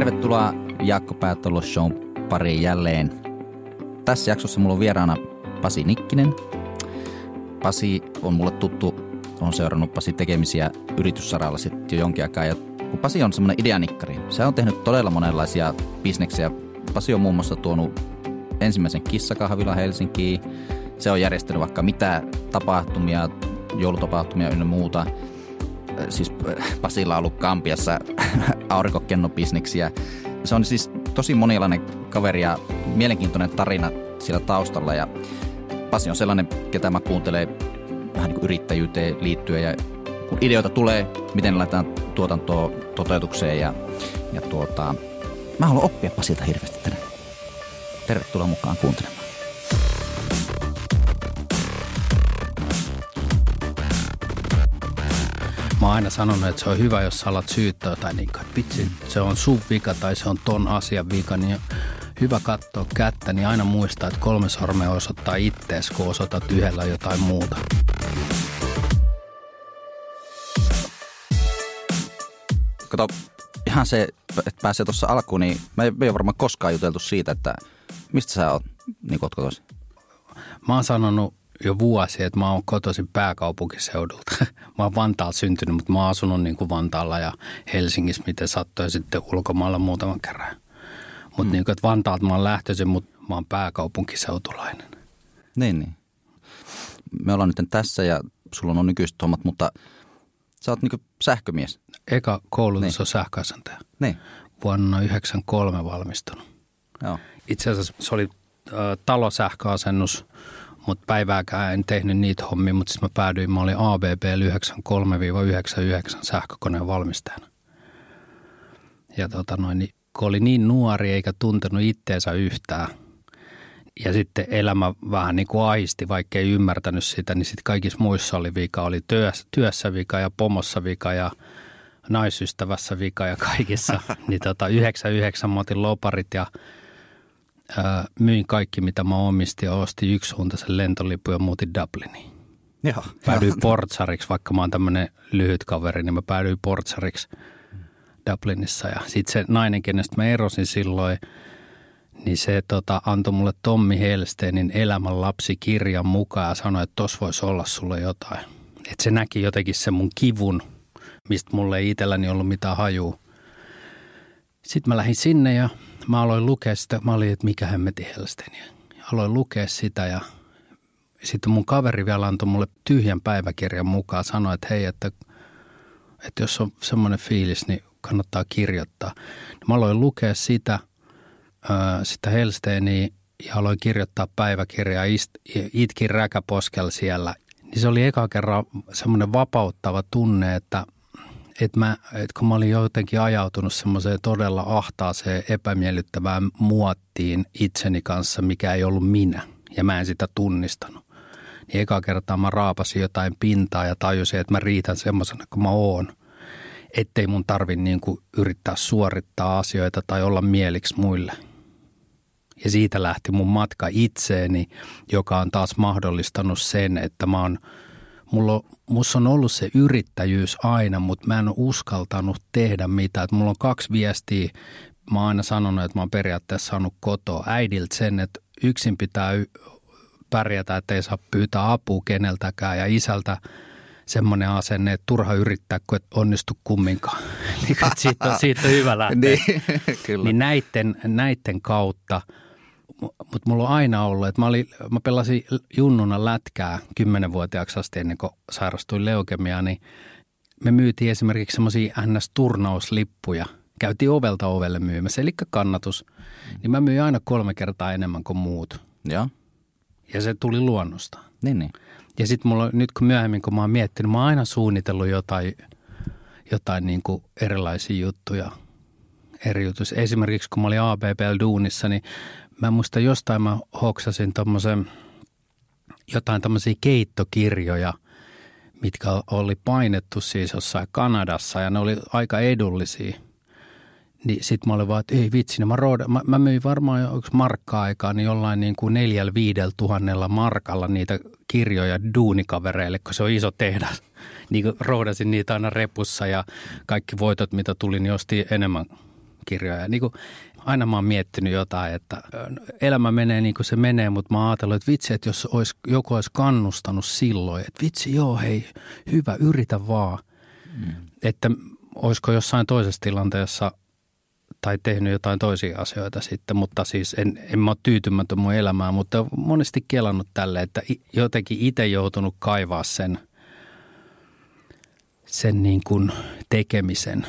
Tervetuloa Jaakko Päätalo shown pariin jälleen. Tässä jaksossa mulla on vieraana Pasi Nikkinen. Pasi on mulle tuttu, on seurannut Pasi tekemisiä yrityssaralla sitten jo jonkin aikaa. Ja kun Pasi on semmoinen ideanikkari, se on tehnyt todella monenlaisia bisneksejä. Pasi on muun muassa tuonut ensimmäisen kissakahvila Helsinkiin. Se on järjestänyt vaikka mitä tapahtumia, joulutapahtumia ynnä muuta. Siis Pasilla on ollut Kampiassa aurinkokennobisneksiä. Se on siis tosi monialainen kaveri ja mielenkiintoinen tarina siellä taustalla. Ja Pasi on sellainen, ketä mä kuuntelen vähän niin kuin yrittäjyyteen liittyen. Ja kun ideoita tulee, miten laitetaan tuotantoa toteutukseen. Ja mä haluan oppia Pasilta hirveästi tänään. Tervetuloa mukaan kuuntelemaan. Mä oon aina sanonut, että se on hyvä, jos sä alat syyttää jotain, niin kuin, että vitsi, se on sun vika tai se on ton asian vika, niin hyvä katsoa kättä, niin aina muistaa, että 3 sormea osoittaa ittees, kun osoitat yhdellä jotain muuta. Kato, ihan se, että pääsee tuossa alkuun, niin me ei varmaan koskaan juteltu siitä, että mistä sä oot, niin ootko tosi? Mä oon sanonut jo vuosi, että mä oon kotoisin pääkaupunkiseudulta. Mä oon Vantaalla syntynyt, mutta mä oon asunut niin kuin Vantaalla ja Helsingissä, miten sattui sitten ulkomailla muutaman kerran. Mutta niin kuin, että Vantaalta mä oon lähtöisin, mutta mä oon pääkaupunkiseutulainen. Niin. Me ollaan nyt tässä ja sulla on nykyiset hommat, mutta sä oot niin kuin sähkömies. Eka koulutus on sähköasentaja. Niin. Vuonna 1993 valmistunut. Joo. Itse asiassa se oli talosähköasennus. Mutta päivääkään en tehnyt niitä hommia, mutta sitten mä olin ABB:llä 93-99 sähkökoneen valmistajana. Ja kun oli niin nuori eikä tuntenut itteensä yhtään ja sitten elämä vähän niin kuin aisti, vaikka ei ymmärtänyt sitä, niin sitten kaikissa muissa oli vika. Oli työssä vika ja pomossa vika ja naisystävässä vika ja kaikissa. Niin 99 mä otin loparit ja myin kaikki, mitä mä omistin ja ostin yksisuuntaisen lentolipun ja muutin Dubliniin. Joo. Päädyin portsariksi, vaikka mä oon tämmönen lyhyt kaveri, niin mä päädyin portsariksi Dublinissa. Ja sit se nainen, kenestä mä erosin silloin, niin se antoi mulle Tommy Hellstenin Elämän lapsikirjan mukaan ja sanoi, että tossa voisi olla sulle jotain. Että se näki jotenkin se mun kivun, mistä mulle ei itselläni ollut mitään hajua. Sitten mä lähdin sinne ja mä aloin lukea sitä. Mä olin, että mikä hemmetin Hellsteniä. Aloin lukea sitä ja sitten mun kaveri vielä antoi mulle tyhjän päiväkirjan mukaan. Sanoi, että hei, että jos on semmoinen fiilis, niin kannattaa kirjoittaa. Mä aloin lukea sitä Hellsteniä ja aloin kirjoittaa päiväkirjaa. Itkin räkäposkella siellä. Niin se oli eka kerran semmoinen vapauttava tunne, että kun mä olin jotenkin ajautunut semmoiseen todella ahtaaseen, epämiellyttävään muottiin itseni kanssa, mikä ei ollut minä, ja mä en sitä tunnistanut. Niin eka kertaa mä raapasin jotain pintaa ja tajusin, että mä riitän semmoisena kuin mä oon. Ettei mun tarvi niin kuin yrittää suorittaa asioita tai olla mieliksi muille. Ja siitä lähti mun matka itseeni, joka on taas mahdollistanut sen, että mä oon... Mulla on ollut se yrittäjyys aina, mutta mä en ole uskaltanut tehdä mitään. Et mulla on 2 viestiä. Mä oon aina sanonut, että mä oon periaatteessa saanut kotoa äidiltä sen, että yksin pitää pärjätä, että ei saa pyytää apua keneltäkään. Ja isältä semmoinen asenne, että turha yrittää, kun et onnistu kumminkaan. siitä on hyvä lähteä. Niin näiden kautta. Mutta mulla on aina ollut, että mä pelasin junnuna lätkää 10-vuotiaaksi asti ennen kuin sairastuin leukemiaan, niin me myytiin esimerkiksi semmoisia NS-turnauslippuja. Käytiin ovelta ovelle myymässä, eli kannatus. Niin mä myin aina 3 kertaa enemmän kuin muut. Joo. Ja se tuli luonnosta. Niin. Ja sitten mulla nyt kun myöhemmin, kun mä oon miettinyt, mä oon aina suunnitellut jotain niin kuin erilaisia juttuja. Esimerkiksi kun mä olin ABB-duunissa, niin mä muistan jostain mä hoksasin jotain tämmöisiä keittokirjoja, mitkä oli painettu siis jossain Kanadassa ja ne oli aika edullisia. Niin sit mä olin vaan, että ei vitsi, mä myin varmaan yksi markka-aikaa, niin jollain niin kuin 4-5 tuhannella markalla niitä kirjoja duunikavereille, kun se on iso tehdas. Niin roudasin niitä aina repussa ja kaikki voitot, mitä tuli, niin ostin enemmän muistikirjoja. Niin kuin, aina mä oon miettinyt jotain, että elämä menee niin kuin se menee, mutta mä oon ajatellut, että vitsi, että jos joku olisi kannustanut silloin, että vitsi, joo, hei, hyvä, yritä vaan. Mm. Että olisiko jossain toisessa tilanteessa tai tehnyt jotain toisia asioita sitten, mutta siis en mä ole tyytymätön mun elämään, mutta olen monesti kelannut tälle, että jotenkin itse joutunut kaivaa sen niin kuin tekemisen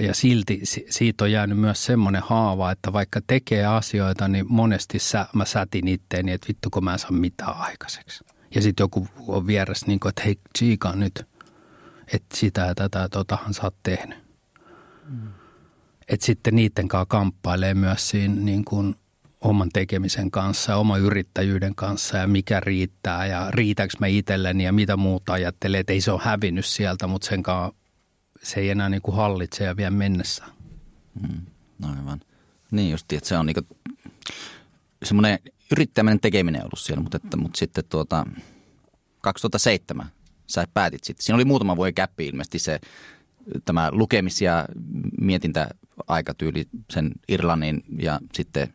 ja silti siitä on jäänyt myös semmoinen haava, että vaikka tekee asioita, niin monesti mä sätin itteeni, että vittu kun mä en saa mitään aikaiseksi. Ja sitten joku on vieressä niin kuin, että hei tsiika nyt, että sitä ja tätä totahan sä oot tehnyt. Mm. Että sitten niiden kanssa kamppailee myös siinä niin kuin oman tekemisen kanssa ja oman yrittäjyyden kanssa ja mikä riittää ja riitäks mä itselleni ja mitä muuta ajattelee. Että ei se ole hävinnyt sieltä, mutta sen kanssa se ei enää niin kuin hallitse ja vie mennessä. Mm, aivan. Niin just, että se on niin kuin semmoinen yrittäminen tekeminen ollut siellä, mutta sitten 2007 sä päätit sitten. Siinä oli muutama vuoden käppi ilmeisesti se tämä lukemis- ja mietintäaikatyyli sen Irlannin ja sitten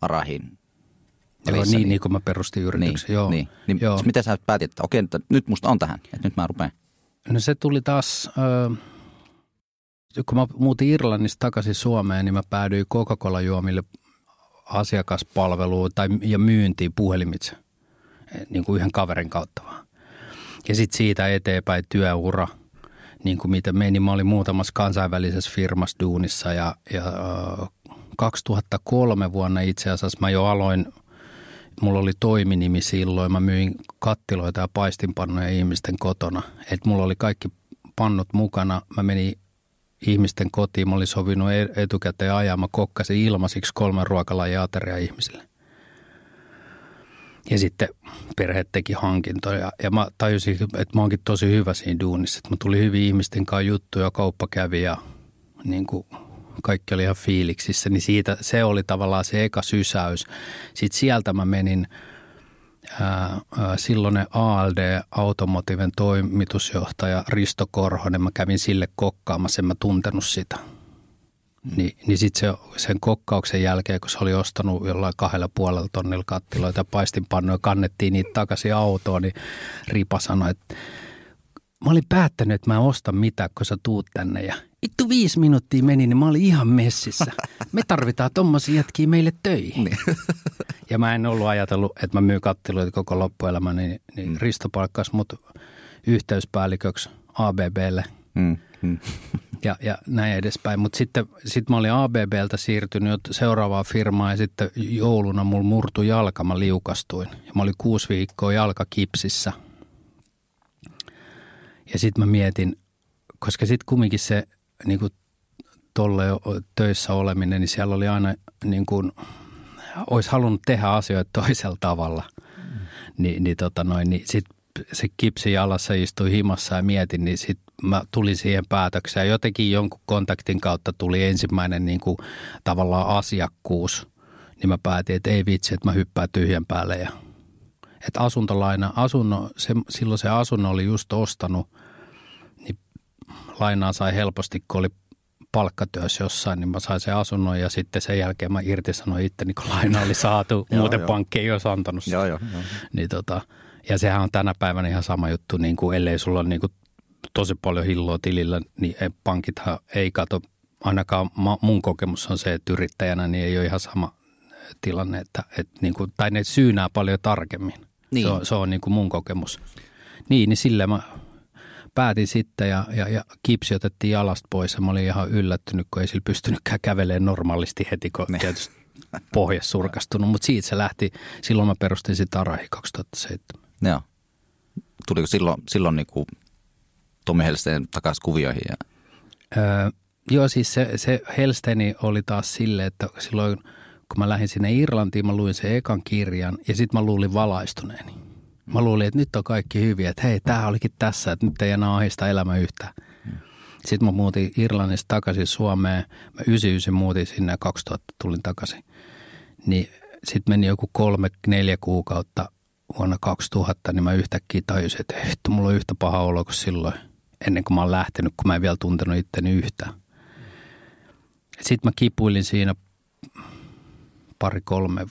Arahin. Joo, niin kuin mä perustin yrityksen. Niin. Joo. Mitä sä päätit, että okei, nyt musta on tähän, että nyt mä rupean. No se tuli taas, kun mä muutin Irlannista takaisin Suomeen, niin mä päädyin Coca-Cola-juomille asiakaspalveluun ja myyntiin puhelimitse, niin kuin yhden kaverin kautta vaan. Ja sitten siitä eteenpäin työura. Niin kuin mitä meni, mä olin muutamassa kansainvälisessä firmassa duunissa ja 2003 vuonna itse asiassa mä jo aloin, mulla oli toiminimi silloin, mä myin kattiloita ja paistinpannuja ihmisten kotona. Että mulla oli kaikki pannut mukana, mä menin ihmisten kotiin, mä olin sovinut etukäteen ajaa, mä kokkasin ilmaisiksi 3 ruokalajia ateriaa ihmisille. Ja sitten perhe teki hankintoja ja mä tajusin, että mä oonkin tosi hyvä siinä duunissa. Mä tulin hyvin ihmisten kanssa juttuja, kauppa kävi ja niin kuin kaikki oli ihan fiiliksissä. Niin siitä, se oli tavallaan se eka sysäys. Sitten sieltä mä menin silloinen ALD Automotiven toimitusjohtaja Risto Korhonen. Mä kävin sille kokkaamassa, en mä tuntenut sitä. Niin sitten sen kokkauksen jälkeen, kun se oli ostanut jollain 2,5 tonnilla kattiloita ja paistinpannuja, kannettiin niitä takaisin autoon, niin Ripa sanoi, että mä olin päättänyt, että mä en osta mitään, kun sä tuut tänne. Ja vittu 5 minuuttia meni, niin mä olin ihan messissä. Me tarvitaan tommosia jätkiä meille töihin. Ja mä en ollut ajatellut, että mä myyn kattiloita koko loppuelämäni, niin Risto palkkasi mut yhteyspäälliköksi ABBlle. Ja näin edespäin. Mutta sitten mä olin ABBltä siirtynyt seuraavaan firmaan ja sitten jouluna mulla murtui jalka, mä liukastuin. Ja mä olin 6 viikkoa jalkakipsissä. Ja sitten mä mietin, koska sitten kumminkin se niin kuin tolle töissä oleminen, niin siellä oli aina niin kuin, olisi halunnut tehdä asioita toisella tavalla. Niin sitten se kipsi jalassa istui himassa ja mietin, niin sitten mä tulin siihen päätökseen. Jotenkin jonkun kontaktin kautta tuli ensimmäinen niin kuin, tavallaan asiakkuus. Niin mä päätin, että ei vitsi, että mä hyppään tyhjän päälle. Ja, että silloin se asunnon oli just ostanut, niin lainaa sai helposti, kun oli palkkatyössä jossain, niin mä sain sen asunnon ja sitten sen jälkeen mä irtisanoin itteni, kun laina oli saatu. Muuten pankki ei olisi antanut sitä. Joo. Niin ja sehän on tänä päivänä ihan sama juttu, niin kuin ellei sulla ole niin kuin tosi paljon hilloa tilillä, niin pankithan ei kato. Ainakaan mun kokemus on se, että yrittäjänä niin ei ole ihan sama tilanne, että niin kuin, tai ne syynää paljon tarkemmin. Niin. Se on niin kuin mun kokemus. Niin sillä mä päätin sitten ja kipsi otettiin jalasta pois ja mä olin ihan yllättynyt, kun ei sillä pystynytkään kävelemään normaalisti heti, kun tietysti pohja surkastunut. Mutta siitä se lähti, silloin mä perustin sitä Arahi 2007. Joo. Tuliko silloin niin kuin Tommy Hellsten takaisin kuvioihin? Ja joo, siis se Hellsteni oli taas silleen, että silloin kun mä lähdin sinne Irlantiin, mä luin sen ekan kirjan ja sitten mä luulin valaistuneeni. Mä luulin, että nyt on kaikki hyviä, että hei, tää olikin tässä, että nyt ei enää ahdista elämä yhtään. Sitten mä muutin Irlannista takaisin Suomeen. Mä 99 muutin sinne ja 2000 tulin takaisin. Niin sitten meni joku 3-4 kuukautta. Vuonna 2000, niin mä yhtäkkiä tajusin, että vittu, mulla on yhtä paha olo kuin silloin, ennen kuin mä oon lähtenyt, kun mä en vielä tuntenut itteni yhtään. Sitten mä kipuilin siinä 2-3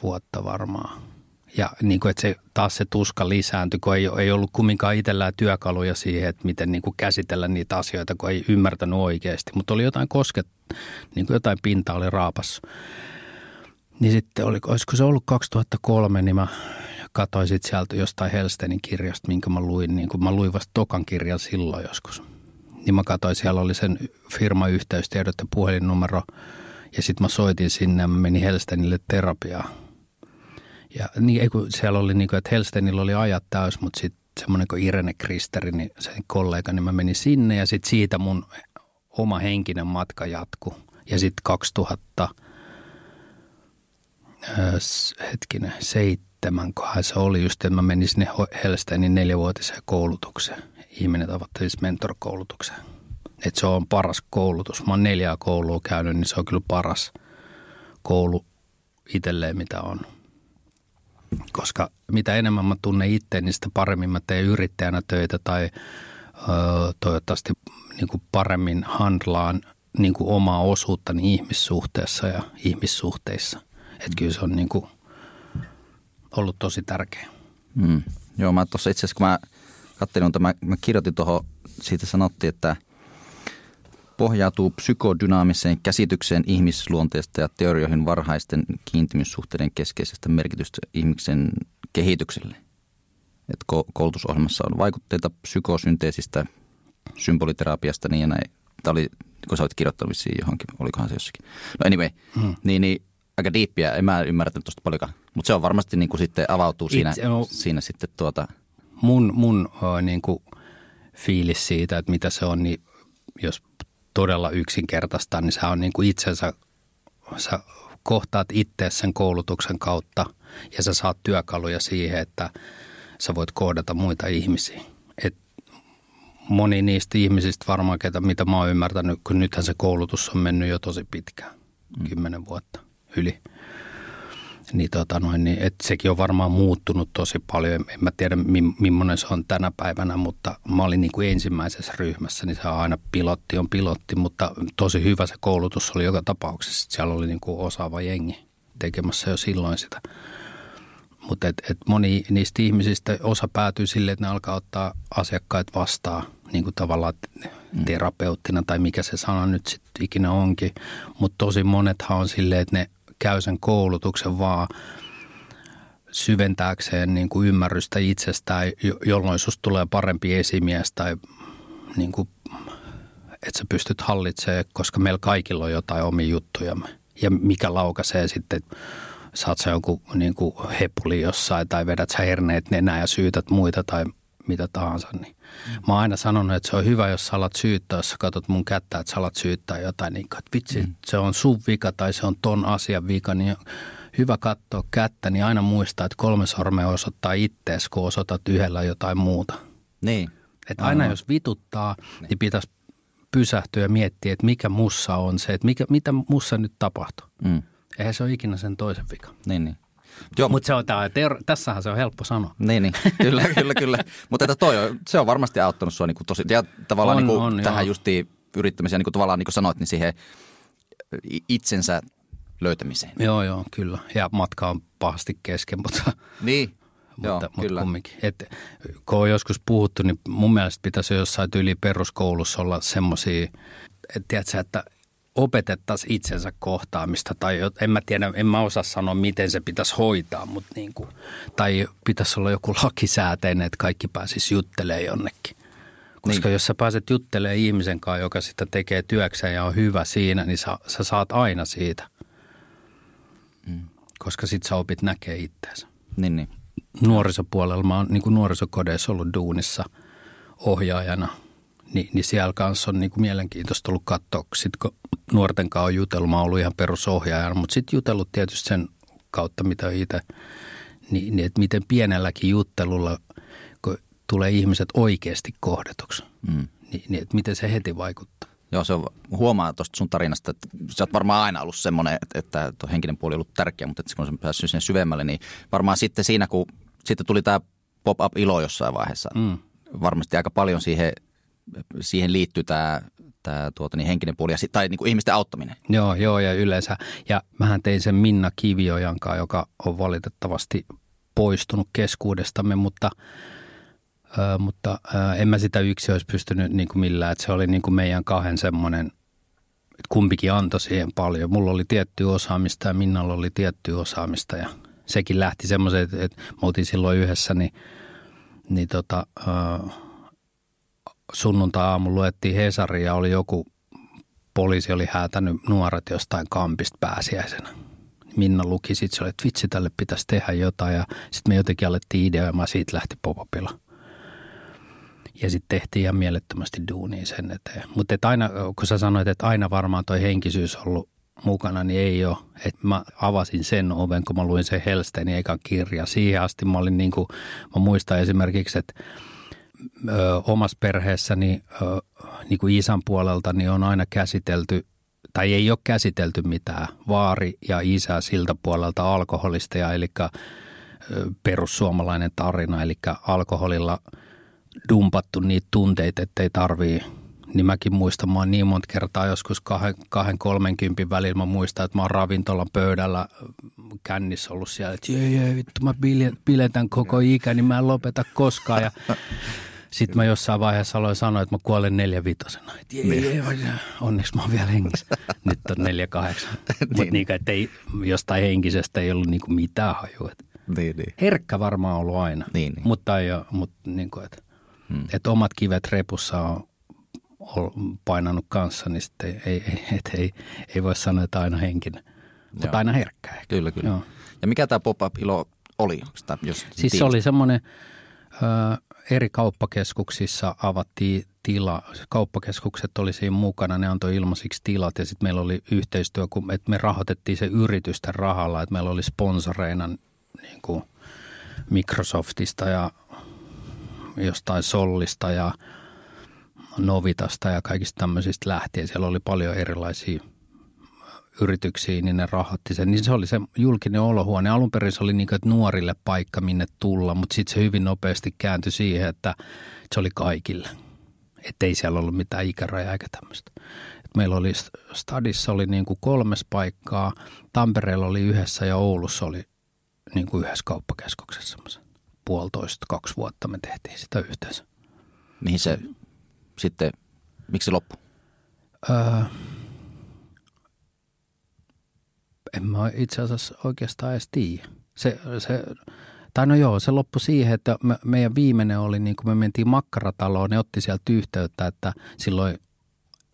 vuotta varmaan. Ja niin kuin, että se, taas se tuska lisääntyi, kun ei ollut kumminkaan itsellään työkaluja siihen, että miten niin kuin käsitellä niitä asioita, kun ei ymmärtänyt oikeasti. Mutta oli jotain niin kuin jotain pintaa oli raapassa. Niin sitten, olisiko se ollut 2003, niin mä katsoin sitten sieltä jostain Hellstenin kirjasta, minkä mä luin. Niin kuin mä luin vasta tokan kirjan silloin joskus. Niin mä katsoin, siellä oli sen firman yhteystiedot ja puhelinnumero. Ja sitten mä soitin sinne ja mä menin Hellstenille terapiaan. Ja niin, siellä oli niin kuin, että Hellstenillä oli ajat täys, mutta sitten semmoinen kuin Irene Kristeri, niin sen kollega, niin mä menin sinne. Ja sitten siitä mun oma henkinen matka jatkui. Ja sitten 2007, se oli just, että mä menin sinne Hellstenin 4-vuotiseen koulutukseen. Ihminen tavoittelis siis mentorkoulutukseen. Että se on paras koulutus. Mä oon 4 koulua käynyt, niin se on kyllä paras koulu itselleen, mitä on. Koska mitä enemmän mä tunnen itseäni, niin sitä paremmin mä teen yrittäjänä töitä tai toivottavasti niin kuin paremmin handlaan niin kuin omaa osuuttani ihmissuhteessa ja ihmissuhteissa. Että kyllä se on niin kuin ollut tosi tärkeä. Mm. Joo, mä tuossa itse asiassa kun mä katselin, että mä kirjoitin tuohon, siitä sanottiin, että pohjautuu psykodynaamiseen käsitykseen ihmisluonteesta ja teorioihin varhaisten kiintymyssuhteiden keskeisestä merkitystä ihmisen kehitykselle. Et koulutusohjelmassa on vaikutteita psykosynteesistä, symboliterapiasta niin ja näin. Tämä oli, kun sä olet kirjoittanut siihen johonkin, olikohan se jossakin. No anyway, niin aika diippiä, en mä ymmärtänyt tuosta paljonkaan. Mutta se on varmasti niin kuin sitten avautuu siinä sitten tuota. Mun niin kuin fiilis siitä, että mitä se on, niin jos todella yksinkertaista, niin se on niin kuin itsensä, sä kohtaat itseäsi sen koulutuksen kautta ja sä saat työkaluja siihen, että sä voit kohdata muita ihmisiä. Et moni niistä ihmisistä varmaan, mitä mä oon ymmärtänyt, kun nythän se koulutus on mennyt jo tosi pitkään, 10 vuotta yli. Niin, niin, et sekin on varmaan muuttunut tosi paljon. En mä tiedä, millainen se on tänä päivänä, mutta mä olin niin kuin ensimmäisessä ryhmässä, niin se on aina pilotti, mutta tosi hyvä se koulutus oli joka tapauksessa. Siellä oli niin kuin osaava jengi tekemässä jo silloin sitä. Mutta moni niistä ihmisistä, osa päätyy silleen, että ne alkaa ottaa asiakkaat vastaan niin kuin tavallaan terapeuttina tai mikä se sana nyt sitten ikinä onkin. Mutta tosi monethan on silleen, että ne käy sen koulutuksen vaan syventääkseen niin kuin ymmärrystä itsestään, jolloin susta tulee parempi esimies tai niin kuin, että sä pystyt hallitsemaan, koska meillä kaikilla on jotain omia juttujamme. Ja mikä laukaisee sitten, saat sä joku niin kuin hepuli jossain tai vedät sä herneet nenää ja syytät muita tai mitä tahansa. Niin. Mä oon aina sanonut, että se on hyvä, jos sä alat syyttää, jos sä katsot mun kättä, että sä alat syyttää jotain, niin että vitsi, se on sun vika tai se on ton asian vika, niin hyvä katsoa kättä, niin aina muistaa, että 3 sormea osoittaa ittees, kun osoitat yhdellä jotain muuta. Niin. Että aina jos vituttaa, niin pitäisi pysähtyä ja miettiä, että mikä mussa on se, että mitä mussa nyt tapahtuu. Mm. Eihän se ole ikinä sen toisen vika. Niin. Mutta tässähän se on helppo sanoa. Niin, kyllä. Mutta se on varmasti auttanut sua niinku tosi, ja tavallaan on, tähän justiin yrittämiseen, niin kuin tavallaan niin kuin sanoit, niin siihen itsensä löytämiseen. Joo, kyllä. Ja matka on pahasti kesken, mutta, niin, mutta kumminkin. Kun on joskus puhuttu, niin mun mielestä pitäisi jossain tyyli peruskoulussa olla semmoisia, että opetettaisiin itsensä kohtaamista tai en mä tiedä, en mä osaa sanoa, miten se pitäisi hoitaa, mutta niin kuin, tai pitäisi olla joku lakisääteinen, että kaikki pääsisi juttelemaan jonnekin. Koska jos sä pääset juttelemaan ihmisen kanssa, joka sitä tekee työkseen ja on hyvä siinä, niin sä saat aina siitä, koska sit sä opit näkee itseänsä. Niin. Nuorisopuolella mä oon niin kuin nuorisokodeissa ollut duunissa ohjaajana. Niin siellä kanssa on niinku mielenkiintoista ollut katsoa, sitten kun nuorten kanssa on jutellut, mä oon ollut ihan perusohjaajana, mutta sitten jutellut tietysti sen kautta, mitä itse, niin että miten pienelläkin juttelulla, kun tulee ihmiset oikeasti kohdatuksi, niin että miten se heti vaikuttaa. Joo, se on, huomaa tuosta sun tarinasta, että sä oot varmaan aina ollut semmoinen, että tuo henkinen puoli on ollut tärkeä, mutta kun sä päässyt sen syvemmälle, niin varmaan sitten siinä, kun sitten tuli tämä pop-up-ilo jossain vaiheessa, varmasti aika paljon siihen liittyy tämä henkinen puoli tai niin kuin ihmisten auttaminen. Joo, ja yleensä. Ja mähän tein sen Minna Kiviojan kanssa, joka on valitettavasti poistunut keskuudestamme, mutta en mä sitä yksin olisi pystynyt niin kuin millään. Että se oli niin kuin meidän kahden semmoinen, että kumpikin antoi siihen paljon. Mulla oli tiettyä osaamista ja Minnalla oli tiettyä osaamista ja sekin lähti semmoiseen, että me oltiin silloin yhdessä, sunnuntai-aamu luettiin Hesaria, oli joku poliisi oli häätänyt nuoret jostain kampista pääsiäisenä. Minna luki, sitten se oli, että vitsi, tälle pitäisi tehdä jotain ja sitten me jotenkin alettiin ideoimaan, siitä lähti pop-upilla. Ja sitten tehtiin ihan mielettömästi duunia sen eteen. Mutta aina, kun sä sanoit, että aina varmaan toi henkisyys on ollut mukana, niin ei ole. Et mä avasin sen oven, kun mä luin sen Hellstenin ekan kirja. Siihen asti mä olin niin kuin, mä muistan esimerkiksi, että omassa perheessäni niin kuin isän puolelta niin on aina käsitelty, tai ei ole käsitelty mitään, vaari ja isä siltä puolelta alkoholista, eli perussuomalainen tarina, eli alkoholilla dumpattu niitä tunteita, ettei tarvii. Niin mäkin muistan, mä oon niin monta kertaa joskus 2-30 välillä, mä muistan, että mä oon ravintolan pöydällä kännissä ollut siellä, että jee, vittu, mä biletän koko ikäni, niin mä en lopeta koskaan. Ja sitten mä jossain vaiheessa aloin sanoa, että mä kuolen 4-5, että onneksi mä oon vielä hengissä. Nyt on 4-8. Mutta niin, että jostain henkisestä ei ollut niinku mitään hajua. Niin. Herkkä varmaan ollut aina, niin. Mutta ei ole, niinku, että et omat kivet repussa on painanut kanssa, niin sitten ei voi sanoa, että aina henkinen. Mutta aina herkkää. Kyllä. Joo. Ja mikä tämä pop-up-ilo oli? Siis se oli semmoinen, eri kauppakeskuksissa avattiin tila. Kauppakeskukset oli siinä mukana, ne antoi ilmaisiksi tilat ja sitten meillä oli yhteistyö, että me rahoitettiin se yritysten rahalla, että meillä oli sponsoreina niin kuin Microsoftista ja jostain Sollista ja Novitasta ja kaikista tämmöisistä lähtien. Siellä oli paljon erilaisia yrityksiä, niin ne rahoitti sen. Niin se oli se julkinen olohuone. Alun perin se oli niin kuin, että nuorille paikka minne tulla, mutta sitten se hyvin nopeasti kääntyi siihen, että se oli kaikille. Että ei siellä ollut mitään ikärajaa eikä tämmöistä. Et meillä oli Stadissa oli niin kuin 3 paikkaa, Tampereella oli yhdessä ja Oulussa oli niin kuin yhdessä kauppakeskuksessa semmoisen. 1,5-2 vuotta me tehtiin sitä yhteensä. Mihin se... Sitten, miksi se loppui? En mä itse asiassa oikeastaan edes tiedä. Se loppui siihen, että meidän viimeinen oli, niin kun me mentiin makkarataloon, ne otti sieltä yhteyttä, että silloin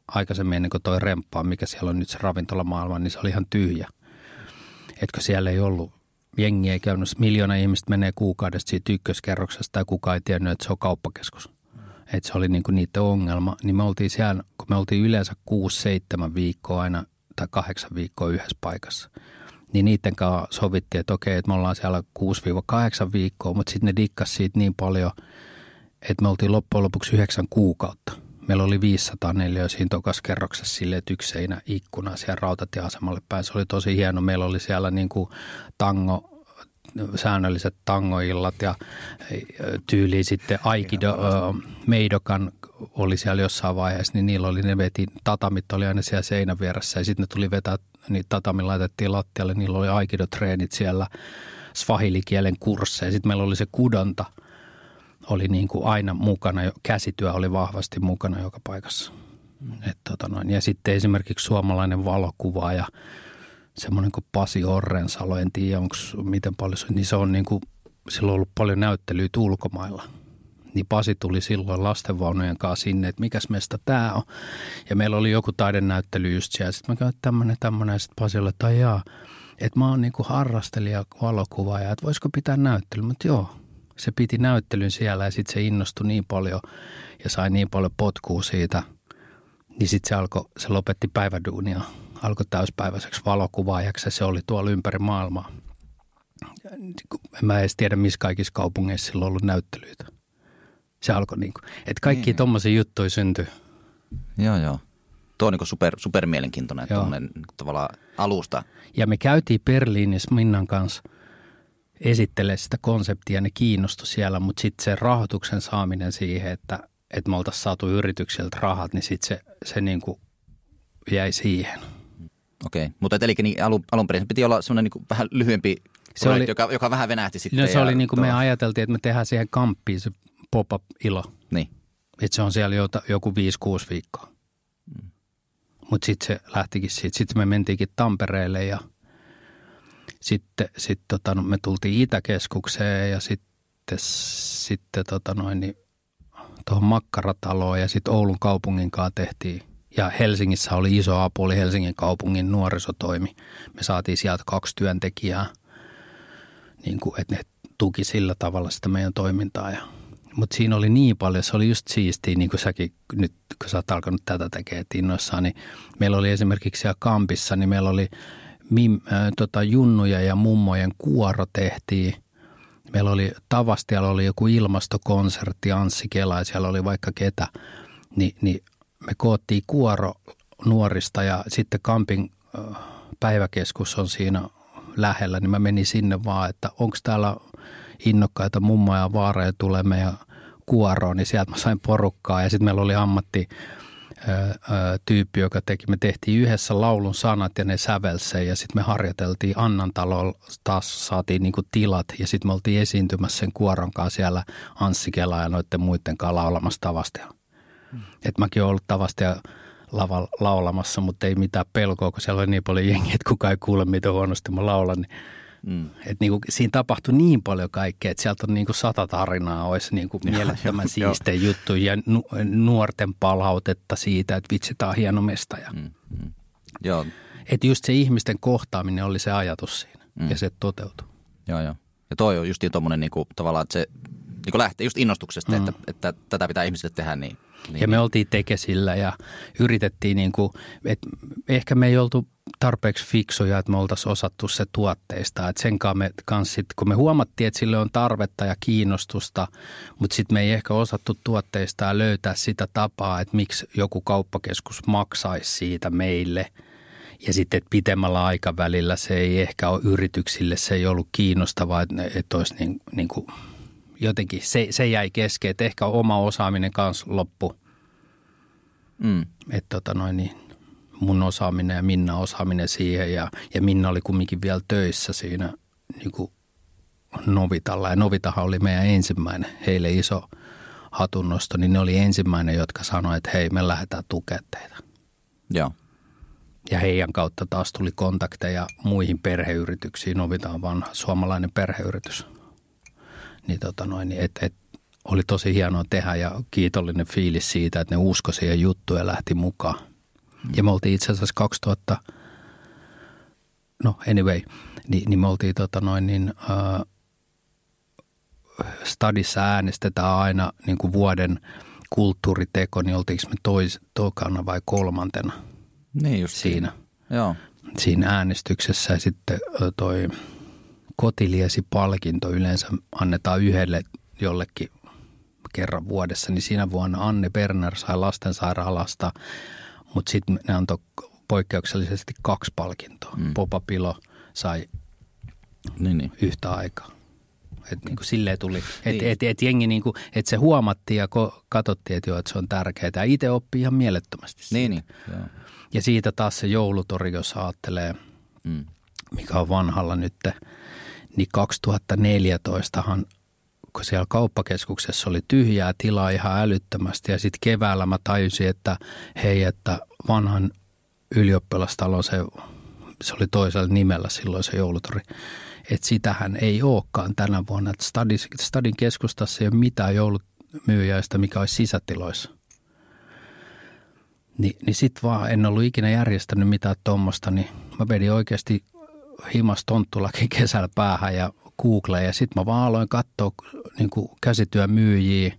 aikaisemmin ennen kuin toi remppaa, mikä siellä on nyt se ravintolamaailma, niin se oli ihan tyhjä. Etkö siellä ei ollut, jengi ei käynyt, 1 miljoona ihmistä menee kuukaudesta siitä ykköskerroksesta ja kukaan ei tiennyt, että se on kauppakeskus. Että se oli niinku niiden ongelma, niin me oltiin siellä, kun me oltiin yleensä 6-7 viikkoa aina tai 8 viikkoa yhdessä paikassa, niin niiden kanssa sovittiin, että okei, että me ollaan siellä 6-8 viikkoa, mutta sitten ne dikkasi siitä niin paljon, että me oltiin loppujen lopuksi 9 kuukautta. Meillä oli 504 siinä tokas kerroksessa silleen, että 1 seinä ikkuna siellä rautatieasemalle päin. Se oli tosi hieno. Meillä oli siellä niinku tango. Säännölliset tangoillat ja tyyliin sitten Aikido, Meidokan oli siellä jossain vaiheessa, niin niillä oli, ne veti, tatamit oli aina siellä seinän vieressä ja sitten ne tuli vetää, niin tatamin laitettiin lattialle, niillä oli Aikido-treenit siellä, swahilikielen kursseja. Sitten meillä oli se kudonta, oli niin kuin aina mukana, käsityö oli vahvasti mukana joka paikassa. Ja sitten esimerkiksi suomalainen valokuvaaja. Semmoinen kuin Pasi Orrensalo, en tiedä miten paljon se on, niin se on niin kuin, silloin ollut paljon näyttelyitä ulkomailla. Niin Pasi tuli silloin lastenvaunujen kanssa sinne, että mikäs meistä tämä on. Ja meillä oli joku taidenäyttely just siellä. Sitten mä käyn, että tämmöinen, ja sitten Pasi oli, että jaa, että mä oon niin kuin harrastelija, valokuvaaja, että voisiko pitää näyttely, mutta joo. Se piti näyttelyn siellä ja sitten se innostui niin paljon ja sai niin paljon potkua siitä, niin sitten se lopetti päiväduunia. Alkoi täyspäiväiseksi valokuvaajaksi ja se oli tuolla ympäri maailmaa. En mä edes tiedä, missä kaikissa kaupungeissa sillä on ollut näyttelyitä. Se alkoi niin kuin, että kaikki tommosia juttuja syntyi. Joo. Tuo on niin kuin super mielenkiintoinen tuollainen tavallaan alusta. Ja me käytiin Berliinissä Minnan kanssa esittelemään sitä konseptia, ne kiinnostui siellä, mutta sitten se rahoituksen saaminen siihen, että että me oltaisiin saatu yrityksiltä rahat, niin sitten se niin kuin jäi siihen. Okei, mutta eli niin alun perin piti olla semmoinen niin kuin vähän lyhyempi se projekti, oli, joka vähän venähti sitten. No se oli niin kuin me ajateltiin, että me tehdään siihen kamppiin se pop-up-ilo. Niin. Että se on siellä joku 5-6 viikkoa. Mm. Mutta sitten se lähtikin siitä. Sitten me mentiinkin Tampereelle ja sitten me tultiin Itäkeskukseen ja sitten tuohon Makkarataloon ja sitten Oulun kaupungin kanssa tehtiin. Ja Helsingissä oli iso apu, oli Helsingin kaupungin nuorisotoimi. Me saatiin sieltä 2 työntekijää, niin kuin, että ne tuki sillä tavalla sitä meidän toimintaa. Mutta siinä oli niin paljon, se oli just siistiä, niin kuin säkin nyt, kun sä oot alkanut tätä tekemään innoissaan, niin meillä oli esimerkiksi siellä kampissa, niin meillä oli junnuja ja mummojen kuoro tehtiin. Meillä oli Tavastialla oli joku ilmastokonsertti, Anssi Kela, ja siellä oli vaikka ketä, niin me koottiin kuoro nuorista ja sitten kampin päiväkeskus on siinä lähellä, niin mä menin sinne vaan, että onko täällä innokkaita mummoja ja vaareja tulee meidän kuoroon, niin sieltä mä sain porukkaa ja sitten meillä oli ammattityyppi, joka teki, me tehtiin yhdessä laulun sanat ja ne sävelsee ja sitten me harjoiteltiin Annan talolla, taas saatiin niinku tilat ja sitten me oltiin esiintymässä sen kuoron kanssa siellä Anssi Kela ja noiden muiden kanssa laulamassa Tavastialla. Että mäkin oon ollut Tavastialla laulamassa, mutta ei mitään pelkoa, kun siellä oli niin paljon jengiä, että kukaan ei kuule, miten huonosti mä laulan. Niin. Mm. Et niinku, siinä tapahtui niin paljon kaikkea, että sieltä on niinku 100 tarinaa, olisi niinku mielettömän siistejä juttuja ja nuorten palautetta siitä, että vitsi, tää on hieno mesta. Että just se ihmisten kohtaaminen oli se ajatus siinä ja se toteutui. Joo. Ja toi on just tommonen niinku, tavallaan, että se niinku lähtee just innostuksesta, että tätä pitää ihmisille tehdä niin. Ja me oltiin tekesillä ja yritettiin, niinku, että ehkä me ei oltu tarpeeksi fiksuja, että me oltaisiin osattu se tuotteista. Että sen kanssa sit, kun me huomattiin, että sille on tarvetta ja kiinnostusta, mutta sitten me ei ehkä osattu tuotteista ja löytää sitä tapaa, että miksi joku kauppakeskus maksaisi siitä meille. Ja sitten pitemmällä aikavälillä se ei ehkä ole yrityksille, se ei ollut kiinnostavaa, että olisi niin kuin jotenkin se jäi kesken, että ehkä oma osaaminen kanssa loppui. Mm. Että mun osaaminen ja Minna osaaminen siihen ja Minna oli kumminkin vielä töissä siinä niin kuin Novitalla. Ja Novitahan oli meidän ensimmäinen, heille iso hatunnosto, niin ne oli ensimmäinen, jotka sanoi, että hei, me lähdetään tukemaan teitä. Joo. Ja heidän kautta taas tuli kontakteja muihin perheyrityksiin. Novita on vanha suomalainen perheyritys. Niin oli tosi hienoa tehdä ja kiitollinen fiilis siitä, että ne uskoi siihen juttuun ja lähti mukaan. Ja me oltiin itse asiassa 2000 stadissa äänestetään aina niin kuin vuoden kulttuuriteko, niin oltiinko me tokana vai kolmantena siinä. Joo. Siinä äänestyksessä ja sitten toi Kotiliesi-palkinto yleensä annetaan yhdelle jollekin kerran vuodessa, niin siinä vuonna Anne Bernard sai lastensairaalasta, mutta sitten ne antoi poikkeuksellisesti 2 palkintoa. Popapilo sai yhtä aikaa. Että niin kuin silleen tuli, että jengi niin kuin, että se huomattiin ja katsottiin, että joo, että se on tärkeää. Ja itse oppii ihan mielettömästi siitä. Niin. Ja siitä taas se joulutori, jos ajattelee, mikä on vanhalla nyt, niin 2014han, kun siellä kauppakeskuksessa oli tyhjää tilaa ihan älyttömästi ja sitten keväällä mä tajusin, että hei, että vanhan ylioppilastalon se oli toisella nimellä silloin se joulutori, että sitähän ei olekaan tänä vuonna. Stadin keskustassa ei ole mitään joulumyyjäistä, mikä olisi sisätiloissa. Niin sitten vaan en ollut ikinä järjestänyt mitään tuommoista, niin mä vedin oikeasti himas tonttulakin kesällä päähän ja googleen. Ja sitten mä vaan aloin katsoa niin kuin käsityömyyjiä,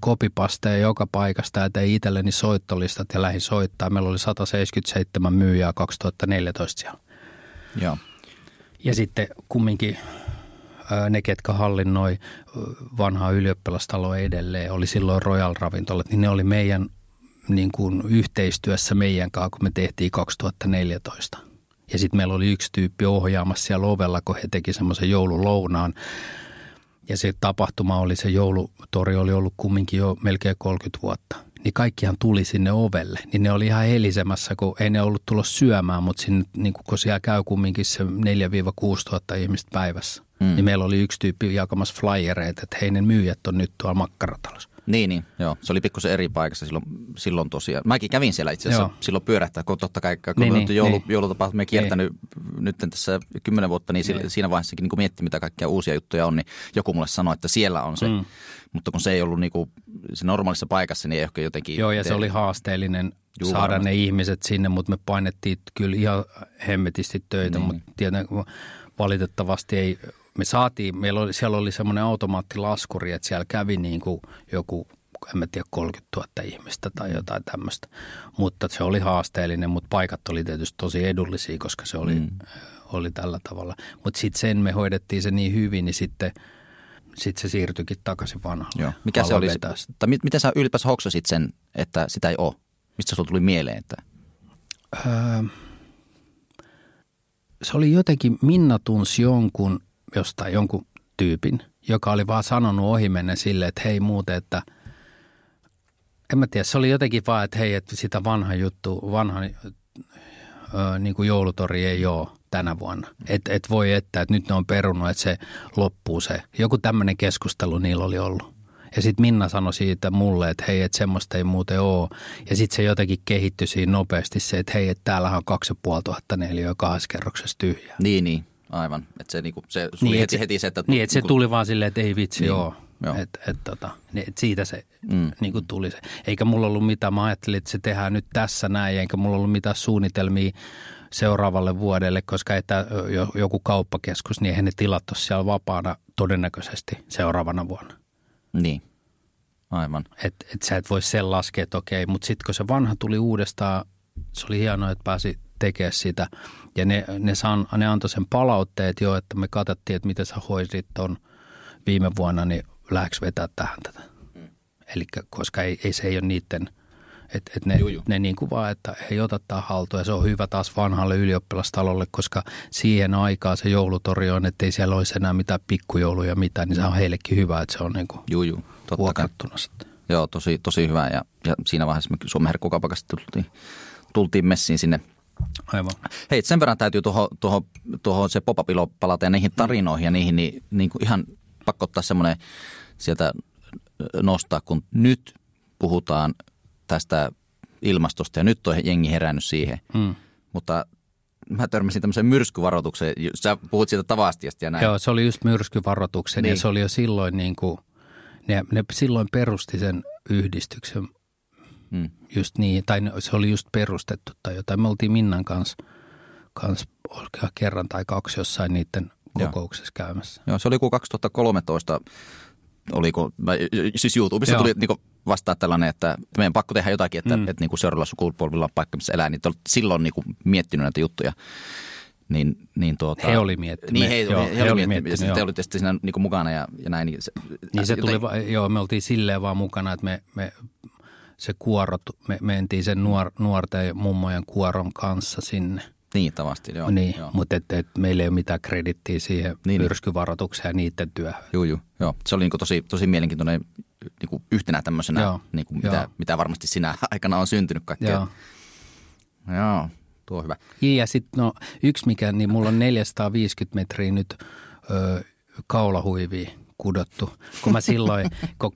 kopipasteja joka paikasta ja tein itselleni soittolistat ja lähdin soittaa. Meillä oli 177 myyjää 2014 siellä. Joo. Ja sitten kumminkin ne, ketkä hallinnoi vanhaa ylioppilastaloa edelleen, oli silloin Royal Ravintolat, niin ne oli meidän niin kuin yhteistyössä meidän kanssa, kun me tehtiin 2014. Ja sitten meillä oli yksi tyyppi ohjaamassa siellä ovella, kun he teki semmoisen joululounaan. ja se tapahtuma oli, se joulutori oli ollut kumminkin jo melkein 30 vuotta. Niin kaikkihan tuli sinne ovelle, niin ne oli ihan helisemässä, kun ei ne ollut tullut syömään, mutta sinne, niin kun siellä käy kumminkin se 4-6 tuhatta ihmistä päivässä, niin meillä oli yksi tyyppi jakamassa flyereitä, että hei, ne myyjät on nyt tuolla makkaratalossa. Niin, joo. Se oli pikkusen eri paikassa silloin tosiaan. Mäkin kävin siellä itse asiassa silloin pyörähtää, kun totta kai kun joulutapahtumia kiertänyt nyt tässä 10 vuotta, niin siinä vaiheessakin niin kun miettii, mitä kaikkia uusia juttuja on, niin joku mulle sanoi, että siellä on se. Mutta kun se ei ollut niin kuin se normaalissa paikassa, niin ei ehkä jotenkin... Joo, ja se oli haasteellinen saada varmasti ne ihmiset sinne, mutta me painettiin kyllä ihan hemmetisti töitä, mutta tietenkin valitettavasti ei... Me saatiin, siellä oli semmoinen automaattilaskuri, että siellä kävi niin kuin joku, en mä tiedä, 30 000 ihmistä tai jotain tämmöistä. Mutta se oli haasteellinen, mutta paikat oli tietysti tosi edullisia, koska se oli tällä tavalla. Mutta sitten sen me hoidettiin se niin hyvin, niin sitten se siirtyikin takaisin vanhalle. Mikä se oli? Tai miten sä ylipäänsä hoksasit sen, että sitä ei ole? Mistä sulla tuli mieleen? Että... Se oli jotenkin, Minna tunsi jonkun tyypin, joka oli vaan sanonut ohimennen sille, että hei muuten, että en mä tiedä, se oli jotenkin vaan, että hei, että sitä vanha juttu, niin kuin joulutori ei ole tänä vuonna. Et voi että nyt ne on perunut, että se loppuu se. Joku tämmöinen keskustelu niillä oli ollut. Ja sitten Minna sanoi siitä mulle, että hei, että semmoista ei muuten ole. Ja sitten se jotenkin kehittyi siinä nopeasti se, että hei, että täällähän on 2500 neliöä kahdessa kerroksessa tyhjää. Niin. Aivan, että se, niinku, se tuli niin, heti se, että... Niin, että se tuli vaan silleen, että ei vitsi, joo. Et siitä se niinku tuli se. Eikä mulla ollut mitään, mä ajattelin, että se tehdään nyt tässä näin, eikä mulla ollut mitään suunnitelmia seuraavalle vuodelle, koska että joku kauppakeskus, niin eihän ne tilattu siellä vapaana todennäköisesti seuraavana vuonna. Niin, aivan. Että sä et voi sen laskea, että okei, mutta sitten kun se vanha tuli uudestaan, se oli hienoa, että pääsi tekemään sitä. Ja ne antoi sen palautteet jo, että me katsottiin, että miten sä hoisit ton viime vuonna, niin lähdekö vetää tähän tätä. Elikkä, koska ei se ei ole niiden, että ne niin kuin vaan, että he ota tämä haltuun. Ja se on hyvä taas vanhalle ylioppilastalolle, koska siihen aikaan se joulutori on, että ei siellä olisi enää mitään pikkujouluja mitään, niin se on heillekin hyvä, että se on niin kuin vuokrattuna sitten. Joo, tosi hyvä. Ja siinä vaiheessa me Suomen herkkukaupakasta tultiin messiin sinne. Aivan. Hei, sen verran täytyy tuohon se pop-up-ilo palata ja niihin tarinoihin ja niihin, niin kuin ihan pakko ottaa semmoinen sieltä nostaa, kun nyt puhutaan tästä ilmastosta ja nyt on jengi herännyt siihen. Mutta mä törmäsin tämmöiseen myrskyvaroitukseen. Sä puhut siitä Tavastiasta ja näin. Joo, se oli just myrskyvaroituksen niin. Ja se oli jo silloin niin kuin, ne silloin perusti sen yhdistyksen. Just niin, tai se oli just perustettu tai jotain. Me oltiin Minnan kanssa kerran tai kaksi jossain niiden kokouksessa käymässä. Joo, se oli kuin 2013, siis YouTubessa tuli niin vastaan tällainen, että meidän pakko tehdä jotakin, että niin seuraavalla sukupolvilla on paikka, missä elää. Niin silloin niin miettinyt näitä juttuja. He oli miettinyt. Niin, he oli miettinyt. Te olitte sitten siinä niin mukana ja näin. Me oltiin silleen vaan mukana, että me se kuorot, me mentiin sen nuorten mummojen kuoron kanssa sinne. Niin, tavasti, joo. Niin, joo. Mutta meillä ei ole mitään kredittiä siihen myrskyvaroitukseen ja niiden työhön. Joo. Se oli niinku tosi mielenkiintoinen niinku yhtenä tämmöisenä, niinku mitä varmasti sinä aikana on syntynyt kaikkea. Joo, tuo on hyvä. Ja sitten yksi mikä, niin mulla on 450 metriä nyt kaulahuivia kudottu, kun mä silloin, kun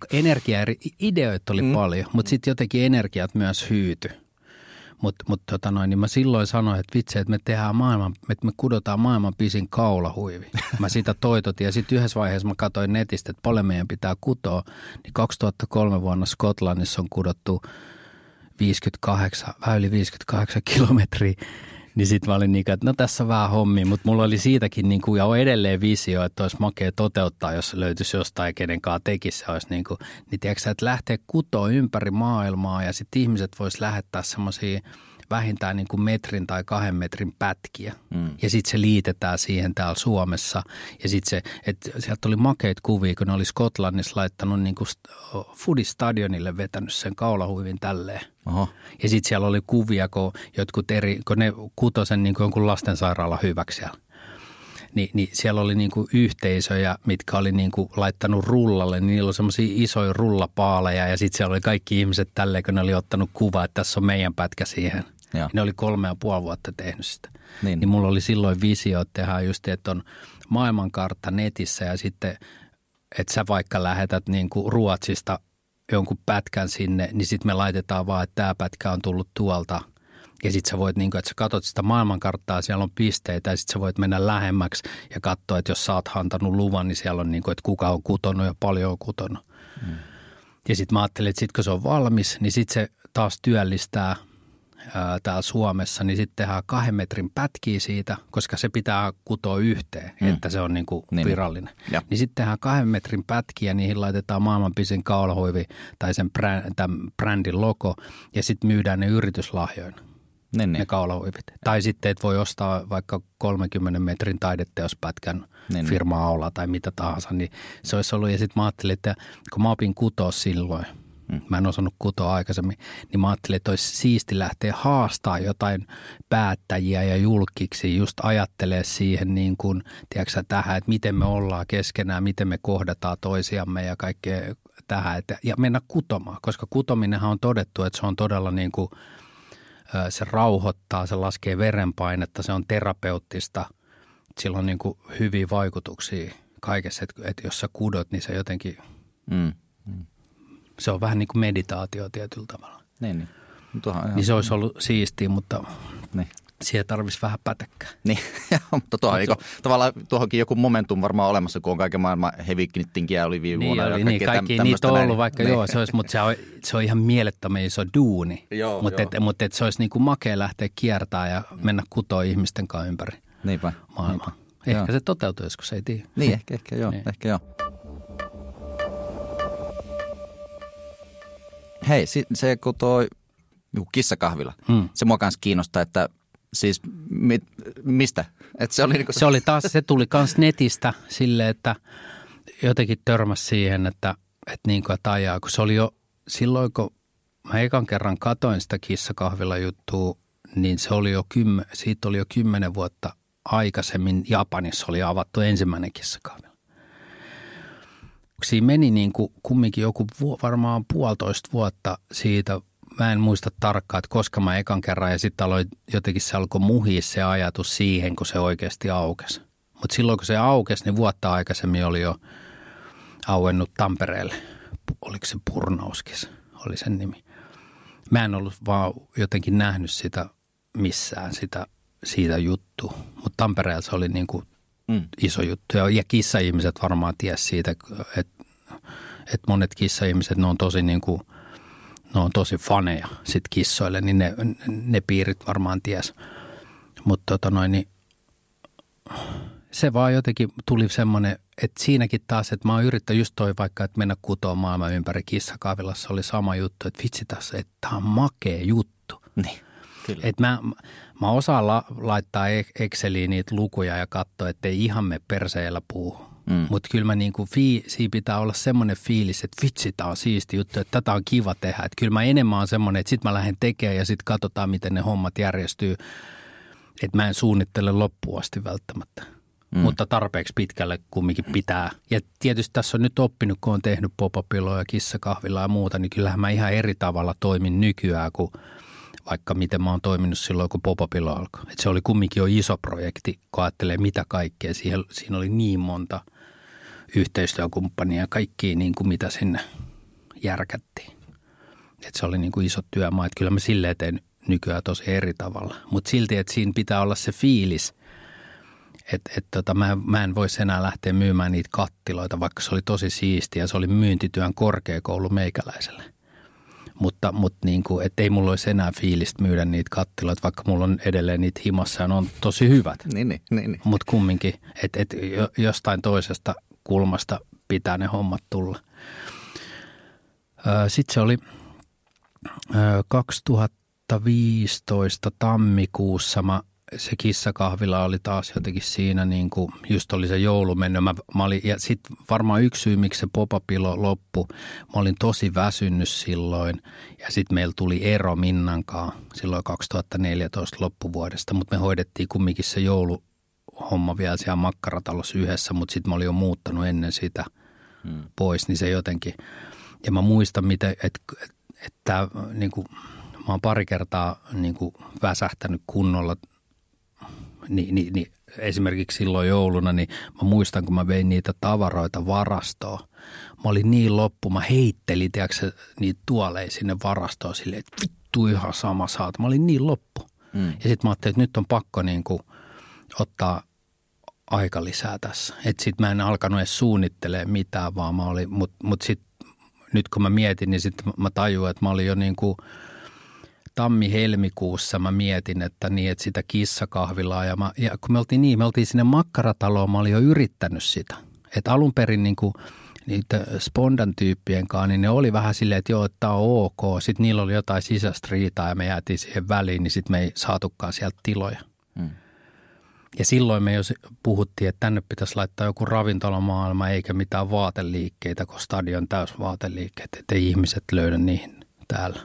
ideoit oli paljon, mutta sitten jotenkin energiat myös hyyty. Niin mä silloin sanoin, että vitsi, että me kudotaan maailman pisin kaulahuivi. Mä sitä toitotin ja sitten yhdessä vaiheessa mä katsoin netistä, että paljon meidän pitää kutoa. Niin 2003 vuonna Skotlannissa on kudottu 58 kilometriä. Niin sit mä olin niin kuin, että no tässä on vähän hommia, mutta mulla oli siitäkin niin kuin, ja on edelleen visio, että olisi makea toteuttaa, jos löytyisi jostain, kenenkaan tekisi se olisi niin kuin, niin tiedätkö sä, että lähtee kutoa ympäri maailmaa ja sitten ihmiset vois lähettää semmoisia vähintään niin kuin metrin tai 2 metrin pätkiä. Ja sitten se liitetään siihen täällä Suomessa. Ja sitten sieltä oli makeita kuvia, kun ne oli Skotlannissa laittanut niin kuin Fudistadionille vetänyt sen kaulahuivin tälleen. Oho. Ja sitten siellä oli kuvia, kun ne kutoi sen niin kuin jonkun lastensairaala hyväksi siellä. niin siellä oli niinku yhteisöjä, mitkä oli niinku laittanut rullalle, niin niillä oli semmoisia isoja rullapaaleja ja sitten siellä oli kaikki ihmiset tälleen, kun ne oli ottanut kuvaa, että tässä on meidän pätkä siihen. Ja. Ne oli 3,5 vuotta tehnyt sitä. Niin mulla oli silloin visio, että tehdään just, että on maailmankartta netissä ja sitten, että sä vaikka lähetät niinku Ruotsista jonkun pätkän sinne, niin sitten me laitetaan vaan, että tämä pätkä on tullut tuolta. Ja sitten sä voit, niin kun, että sä katsot sitä maailmankarttaa, siellä on pisteitä ja sitten sä voit mennä lähemmäksi ja katsoa, että jos sä oot antanut luvan, niin siellä on, niin kun, että kuka on kutonut ja paljon on kutonut. Mm. Ja sitten mä ajattelin, että sitten kun se on valmis, niin sitten se taas työllistää täällä Suomessa, niin sitten tehdään 2 metrin pätkiä siitä, koska se pitää kutoa yhteen, että se on niin kuin virallinen. Ja. Niin sitten tehdään 2 metrin pätkiä, niihin laitetaan maailman pisin kaulahuivi tai sen brändin logo ja sitten myydään ne yrityslahjoina, ne kaulahuivit. Tai sitten et voi ostaa vaikka 30 metrin taideteospätkän firmaa aula tai mitä tahansa, niin se olisi ollut. Ja sitten mä ajattelin, että kun mä opin kutoa silloin, mä en osannut kutoa aikaisemmin, niin mä ajattelin, että olisi siisti lähteä haastaa jotain päättäjiä ja julkiksi, just ajattelee siihen niin kuin, tiedätkö tähän, että miten me ollaan keskenään, miten me kohdataan toisiamme ja kaikkea tähän. Ja mennä kutomaan, koska kutominenhan on todettu, että se on todella niin kuin, se rauhoittaa, se laskee verenpainetta, se on terapeuttista, sillä on niin kuin hyviä vaikutuksia kaikessa, että jos sä kudot, niin se jotenkin... Se on vähän niin kuin meditaatio tietyllä tavalla. Niin. Niin se olisi ollut siistiä, mutta niin. Siihen tarvitsisi vähän pätäkkää. Niin, mutta tavallaan tuohonkin joku momentum varmaan olemassa, kun on kaiken maailman heavy knittingiä oli viime vuonna. Niin, kaikki niitä on ollut, vaikka niin. Joo, se olisi, mutta se on ihan mielettömän iso duuni. Mutta se olisi niin kuin makea lähteä kiertämään ja mennä kutoon ihmisten kanssa ympäri maailmaa. Ehkä joo. Se toteutuu joskus, ei tiedä. Niin, ehkä joo. Hei, se kun toi kissakahvila, se mua kanssa kiinnostaa, että siis mistä? Että se oli niin kuin... Se oli taas, se tuli kans netistä silleen, että jotenkin törmäsi siihen, että niin kuin että ajaa. Kun se oli jo silloin, kun mä ekan kerran katoin sitä kissakahvila-juttua, niin se oli jo siitä oli jo 10 vuotta aikaisemmin Japanissa oli avattu ensimmäinen kissakahvila. Siinä meni niin kuin kumminkin joku varmaan 1,5 vuotta siitä, mä en muista tarkkaan, että koska mä ekan kerran ja sitten aloin jotenkin se alkoi muhia se ajatus siihen, kun se oikeasti aukesi. Mutta silloin kun se aukesi, niin vuotta aikaisemmin oli jo auennut Tampereelle. Oliko se Purnauskis, oli sen nimi. Mä en ollut vaan jotenkin nähnyt sitä missään, siitä juttua, mutta Tampereella se oli niin kuin iso juttu. Ja kissa-ihmiset varmaan tiesi siitä, että monet kissa-ihmiset, ne on tosi, niin kuin, ne on tosi faneja sit kissoille, niin ne piirit varmaan tiesi. Mutta niin se vaan jotenkin tuli semmoinen, että siinäkin taas, että mä oon yrittänyt just toi vaikka, että mennä kutoon maailman ympäri kissakahvilassa, oli sama juttu, että vitsi tässä, että tämä on makea juttu. Niin. Että mä osaan laittaa Exceliin niitä lukuja ja katsoa, ettei ihan me perseellä puhu. Mutta kyllä mä niinku, siinä pitää olla semmoinen fiilis, että vitsi, tää on siisti juttu, että tätä on kiva tehdä. Että kyllä mä enemmän on semmoinen, että sit mä lähden tekemään ja sit katsotaan, miten ne hommat järjestyy. Että mä en suunnittele loppuun asti välttämättä. Mutta tarpeeksi pitkälle kumminkin pitää. Ja tietysti tässä on nyt oppinut, kun on tehnyt pop-upiloja, kissakahvilaa ja muuta, niin kyllähän mä ihan eri tavalla toimin nykyään kuin... Vaikka miten mä oon toiminut silloin, kun pop-upilla alkoi. Et se oli kumminkin jo iso projekti, kun ajattelee mitä kaikkea. Siinä oli niin monta yhteistyökumppania ja kaikkia, niin kuin mitä sinne järkättiin. Et se oli niin kuin iso työmaa. Et kyllä mä silleen teen nykyään tosi eri tavalla. Mutta silti, että siinä pitää olla se fiilis, että mä en voisi enää lähteä myymään niitä kattiloita, vaikka se oli tosi siistiä. Se oli myyntityön korkeakoulu meikäläiselle. Mutta niin kuin, et ei mulla olisi enää fiilistä myydä niitä kattiloita, vaikka mulla on edelleen niitä himassa ja ne on tosi hyvät. Niin. Mutta kumminkin, että jostain toisesta kulmasta pitää ne hommat tulla. Sitten se oli 2015 tammikuussa, se kissakahvila oli taas jotenkin siinä, niin kuin just oli se joulu mennyt. Ja sitten varmaan yksi syy, miksi se pop-upilo loppui, mä olin tosi väsynyt silloin. Ja sitten meillä tuli ero Minnankaan silloin 2014 loppuvuodesta, mutta me hoidettiin kumminkin se joulu homma vielä siellä makkaratalossa yhdessä, mutta sitten mä olin jo muuttanut ennen sitä pois, niin se jotenkin. Ja mä muistan, että niinku, mä oon pari kertaa niinku, väsähtänyt kunnolla, niin esimerkiksi silloin jouluna, niin mä muistan, kun mä vein niitä tavaroita varastoon. Mä olin niin loppu, mä heittelin, tiedätkö, niitä tuoleja sinne varastoon silleen, että vittu ihan sama saat. Mä olin niin loppu. Ja sitten mä ajattelin, että nyt on pakko niinku ottaa aika lisää tässä. Että sit mä en alkanut edes suunnittelemaan mitään, vaan mä olin, mut sit nyt kun mä mietin, niin sit mä tajuin, että mä olin jo niinku tammi-helmikuussa mä mietin, että niin, että sitä kissakahvilaa ja kun me oltiin sinne makkarataloon, mä olin jo yrittänyt sitä. Että alun perin niinku niitä spondan tyyppien kanssa, niin ne oli vähän silleen, että joo, tämä on ok. Sitten niillä oli jotain sisästriitaa ja me jäätiin siihen väliin, niin sitten me ei saatukaan sieltä tiloja. Ja silloin me jos puhuttiin, että tänne pitäisi laittaa joku ravintolamaailma eikä mitään vaateliikkeitä, kun stadion täys vaateliikkeet, ettei ihmiset löydä niihin täällä.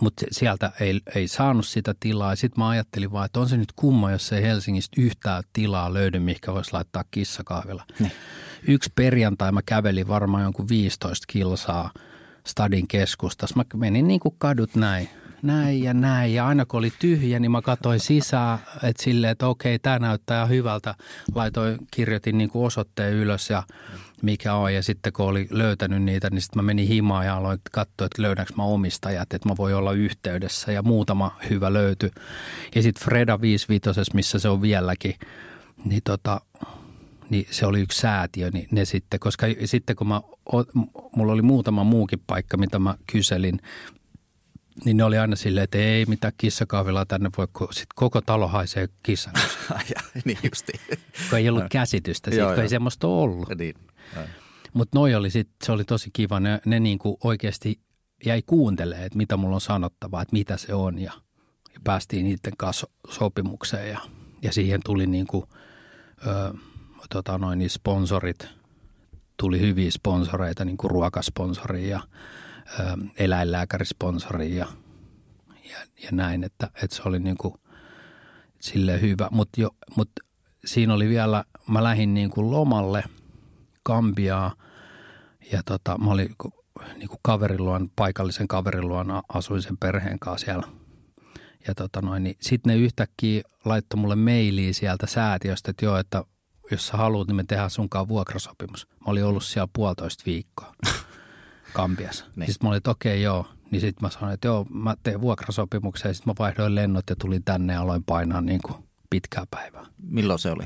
Mutta sieltä ei saanut sitä tilaa. Sitten mä ajattelin vaan, että on se nyt kumma, jos ei Helsingistä yhtään tilaa löydy, mihinkä voisi laittaa kissakahvila. Ne. Yksi perjantai mä kävelin varmaan jonkun 15 kilsaa stadin keskustassa. Mä menin niin kuin kadut näin. Ja aina kun oli tyhjä, niin mä katsoin sisään, että silleen, että okei, tämä näyttää hyvältä. Kirjoitin niin kuin osoitteen ylös ja mikä on. Ja sitten kun oli löytänyt niitä, niin sitten mä menin himaan ja aloin katsoa, että löydänkö mä omistajat, että mä voin olla yhteydessä. Ja muutama hyvä löytyi. Ja sitten Freda 55, missä se on vieläkin, niin niin se oli yksi säätiö, niin ne sitten, koska sitten kun mulla oli muutama muukin paikka, mitä mä kyselin, niin ne oli aina silleen, että ei mitään kissakahvilaa tänne voi, kun sit koko talo haisee kissan. Niin justiin. Kun ei ollut käsitystä siitä, kun ei semmoista ollut. Niin. Mutta noi oli sitten, se oli tosi kiva, ne niinku oikeasti jäi kuuntelemaan, että mitä mulla on sanottavaa, että mitä se on ja päästiin niiden kanssa sopimukseen ja siihen tuli niinku niin sponsorit, tuli hyviä sponsoreita, niin kuin ruokasponsori ja eläinlääkärisponsori ja näin, että se oli niin kuin silleen hyvä. Mut siinä oli vielä, mä lähdin niin kuin lomalle Kambiaa ja mä olin niin kuin paikallisen kaverin luona, asuin sen perheen kanssa siellä. Ja niin sitten ne yhtäkkiä laittoi mulle mailia sieltä säätiöstä, että joo, että jos sä haluut, niin me tehdään sunkaan vuokrasopimus. Mä olin ollut siellä 1,5 viikkoa Kambiassa. Niin. Sitten mä olin, että okei, joo. Niin sitten mä sanoin, että joo, mä teen vuokrasopimuksen. Sitten mä vaihdoin lennot ja tulin tänne ja aloin painaa niin kuin pitkää päivää. Milloin se oli?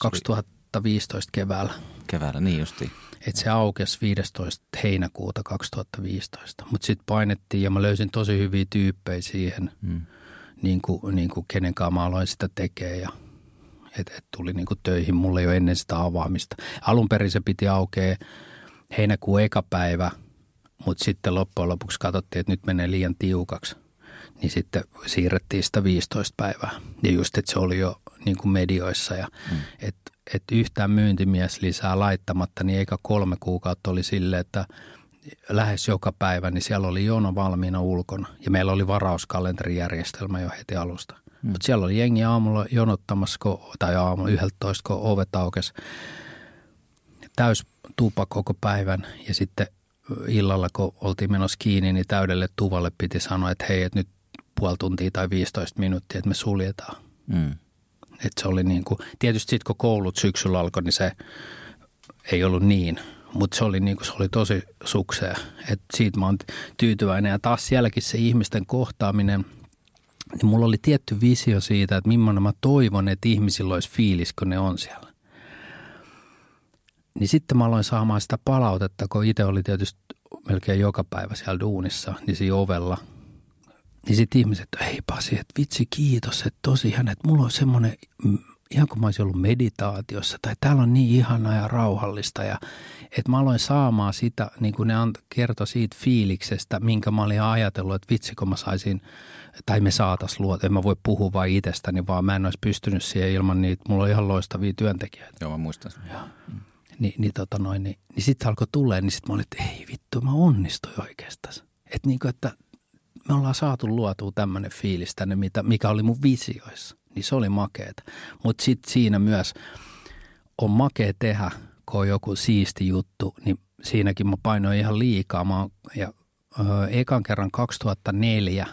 2015 keväällä. Keväällä, niin justiin. Että se aukesi 15. heinäkuuta 2015. Mutta sitten painettiin ja mä löysin tosi hyviä tyyppejä siihen, niin kuin kenenkaan mä aloin sitä tekemään ja että tuli niinku töihin mulle jo ennen sitä avaamista. Alun perin se piti aukeaa heinäkuun eka päivä, mutta sitten loppujen lopuksi katsottiin, että nyt menee liian tiukaksi. Niin sitten siirrettiin sitä 15 päivää. Ja just, että se oli jo niinku medioissa. Et yhtään myyntimies lisää laittamatta, niin eikä 3 kuukautta oli silleen, että lähes joka päivä, niin siellä oli jono valmiina ulkona. Ja meillä oli varauskalenterijärjestelmä jo heti alusta. Mutta siellä oli jengi aamulla jonottamassa, tai aamulla 11, kun ovet aukesi. Täys tupa koko päivän ja sitten illalla, kun oltiin menossa kiinni, niin täydelle tuvalle piti sanoa, että hei, että nyt 0,5 tuntia tai 15 minuuttia, että me suljetaan. Että se oli niin kuin, tietysti sitten kun koulut syksyllä alkoi, niin se ei ollut niin. Mutta se oli niin kuin, se oli tosi suksea. Että siitä mä oon tyytyväinen ja taas sielläkin se ihmisten kohtaaminen. Niin mulla oli tietty visio siitä, että millainen mä toivon, että ihmisillä olisi fiilis, kun ne on siellä. Niin sitten mä aloin saamaan sitä palautetta, kun itse oli tietysti melkein joka päivä siellä duunissa, niin siinä ovella. Niin sitten ihmiset, hei Pasi, että vitsi kiitos, että tosi ihana, että mulla on semmoinen, ihan kun mä olisin ollut meditaatiossa, tai täällä on niin ihanaa ja rauhallista. Ja, että mä aloin saamaan sitä, niin kuin ne kertoi siitä fiiliksestä, minkä mä olin ajatellut, että vitsi kun mä saisin, tai me saataisiin luota. En mä voi puhua vaan itsestäni, vaan mä en olisi pystynyt siihen ilman niitä. Mulla on ihan loistavia työntekijöitä. Joo, mä muistan sen. Niin sitten alkoi tulla, niin sitten mä olin, että ei vittu, mä onnistuin oikeastaan. Että me ollaan saatu luotua tämmöinen fiilis tänne, mikä oli mun visioissa. niin se oli makeeta. Mutta sitten siinä myös on makea tehdä, kun on joku siisti juttu, niin siinäkin mä painoin ihan liikaa. Ekan kerran 2004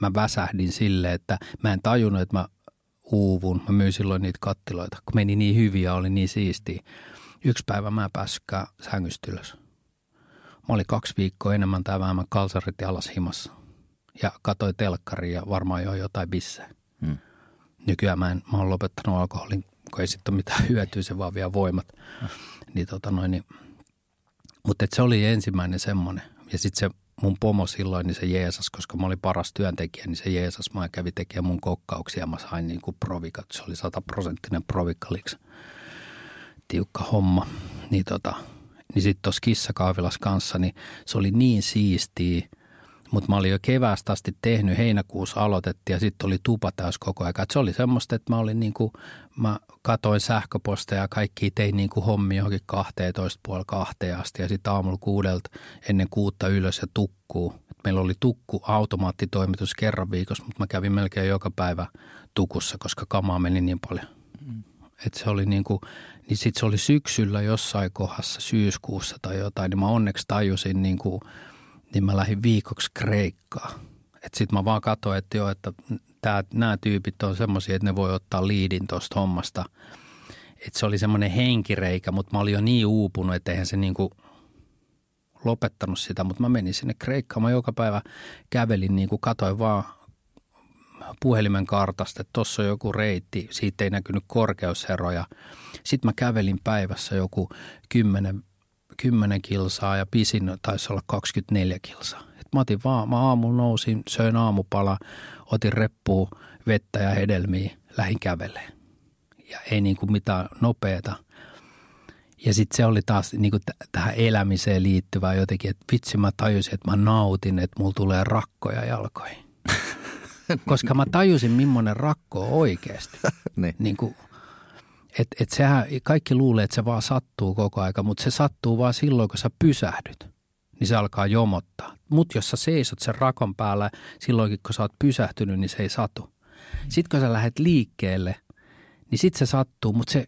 mä väsähdin silleen, että mä en tajunnut, että mä uuvun. Mä myin silloin niitä kattiloita, kun meni niin hyvin ja oli niin siistiä. Yksi päivä mä en päässytkään sängystä ylös. Mä olin 2 viikkoa enemmän tai vähemmän kalsarit ja alas himassa. Ja katsoin telkkariin ja varmaan jo jotain bissejä. Hmm. Nykyään mä oon lopettanut alkoholin, kun ei sitten ole mitään hyötyä, se vaan vie voimat. Niin. Mutta se oli ensimmäinen semmoinen. Ja sitten se mun pomo silloin, niin se jeesas, koska mä olin paras työntekijä, niin se jeesas. Mä kävin tekemään mun kokkauksia ja mä sain niin kuin provikat. Se oli 100% provikaliksi. Tiukka homma. Niin sitten tuossa kissakahvilassa kanssa, niin se oli niin siistiä. Mutta mä olin jo keväästä asti tehnyt, heinäkuussa aloitettiin ja sitten oli tupa täys koko ajan. Et se oli semmoista, että mä olin niinku, mä katoin sähköposteja ja kaikki tein niinku hommia johonkin 12:30–2 asti ja sitten aamulla 6 ennen 6 ylös ja tukkuun. Meillä oli tukku automaattitoimitus kerran viikossa, mutta mä kävin melkein joka päivä tukussa, koska kamaa meni niin paljon. Että se oli niinku, niin sitten se oli syksyllä jossain kohdassa syyskuussa tai jotain, niin mä onneksi tajusin niinku, niin mä lähdin viikoksi Kreikkaan. Että sit mä vaan katsoin, että joo, että nämä tyypit on semmoisia, että ne voi ottaa liidin tuosta hommasta. Että se oli semmoinen henkireikä, mutta mä olin jo niin uupunut, että eihän se niinku lopettanut sitä. Mutta mä menin sinne Kreikkaan. Mä joka päivä kävelin, niinku katsoin vaan puhelimen kartasta, että tossa on joku reitti. Siitä ei näkynyt korkeuseroja. Sitten mä kävelin päivässä joku 10 kilsaa ja pisin taisi olla 24 kilsaa. Et mä otin vaan, mä aamulla nousin, söin aamupala, otin reppuun, vettä ja hedelmiä, lähdin kävelemään. Ja ei niinku mitään nopeeta. Ja sitten se oli taas niinku tähän elämiseen liittyvää jotenkin, että vitsi mä tajusin, että mä nautin, että mulla tulee rakkoja jalkoihin. Koska mä tajusin, millainen rakko on oikeasti. Niinku... Et sehän, kaikki luulee, että se vaan sattuu koko aika, mutta se sattuu vaan silloin, kun sä pysähdyt, niin se alkaa jomottaa. Mutta jos sä seisot sen rakon päällä, silloinkin kun sä oot pysähtynyt, niin se ei satu. Sitten kun sä lähdet liikkeelle, niin sit se sattuu, mutta se,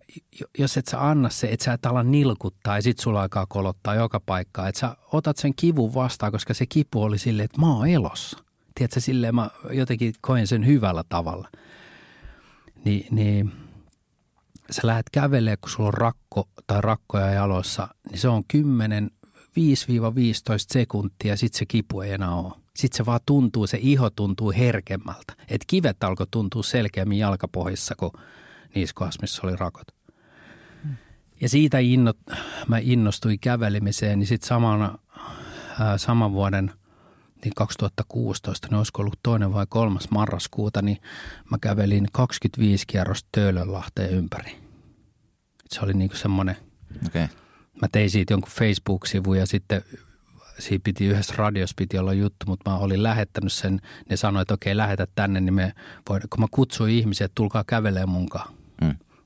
jos et sä anna se, että sä et ala nilkuttaa ja sit sulla alkaa kolottaa joka paikkaa. Että sä otat sen kivun vastaan, koska se kipu oli silleen, että mä oon elossa. Tiedätkö, silleen mä jotenkin koen sen hyvällä tavalla. Niin... Sä lähdet kävelemään, kun sulla on rakko tai rakkoja jaloissa, niin se on 5–15 sekuntia, sit se kipu ei enää ole. Sit se vaan tuntuu, se iho tuntuu herkemmältä. Et kivet alkoi tuntua selkeämmin jalkapohjissa kuin niissä kohdassa, missä oli rakot. Ja siitä mä innostuin kävelemiseen, niin sit saman vuoden, niin 2016, niin olisiko ollut 2. vai 3. marraskuuta, niin mä kävelin 25 kierrosta Töölönlahteen ympäri. Se oli niin kuin semmoinen, okay. Mä tein siitä jonkun Facebook-sivun ja sitten siitä piti yhdessä radiossa piti olla juttu, mutta mä olin lähettänyt sen. Ne sanoi, että okei, lähetä tänne, niin me voidaan, kun mä kutsuin ihmisiä, että tulkaa kävelemään munkaan.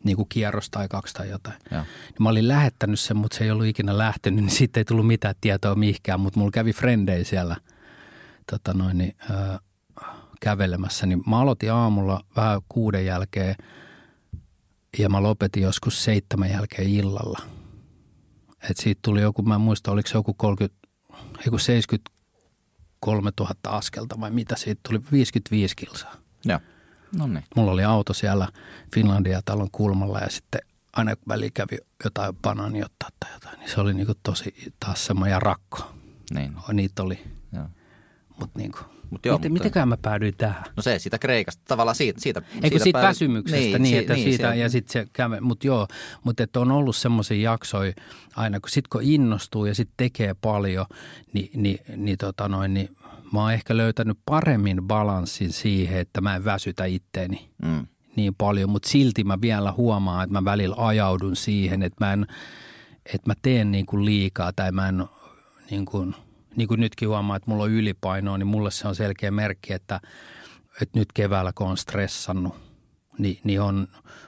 Niin kuin kierros tai 2 tai jotain. Niin mä olin lähettänyt sen, mutta se ei ollut ikinä lähtenyt, niin siitä ei tullut mitään tietoa mihinkään, mutta mulla kävi frendejä siellä. Kävelemässä, niin mä aloitin aamulla vähän 6 jälkeen ja mä lopetin joskus 7 jälkeen illalla. Et siitä tuli joku, mä en muista, oliko se joku 73 000 askelta vai mitä, siitä tuli 55 kilsaa. Joo, no niin. Mulla oli auto siellä Finlandia-talon kulmalla ja sitten aina väliin kävi jotain banaaniottaa tai jotain, niin se oli niinku tosi taas semmoinen rakko. Niin. Niitä oli... Joo. Mutta niinku, mitenkään mä päädyin tähän? No se siitä Kreikasta, tavallaan siitä. Eikö siitä väsymyksestä, siitä ja sitten se kävi, mutta on ollut semmoisia jaksoja aina, kun sit kun innostuu ja sitten tekee paljon, niin mä oon ehkä löytänyt paremmin balanssin siihen, että mä en väsytä itteeni niin paljon, mutta silti mä vielä huomaan, että mä välillä ajaudun siihen, että mä teen niinku liikaa tai mä en niinkuin... Niin kuin nytkin huomaa, että mulla on ylipainoa, niin mulle se on selkeä merkki, että nyt keväällä kun on stressannut, niin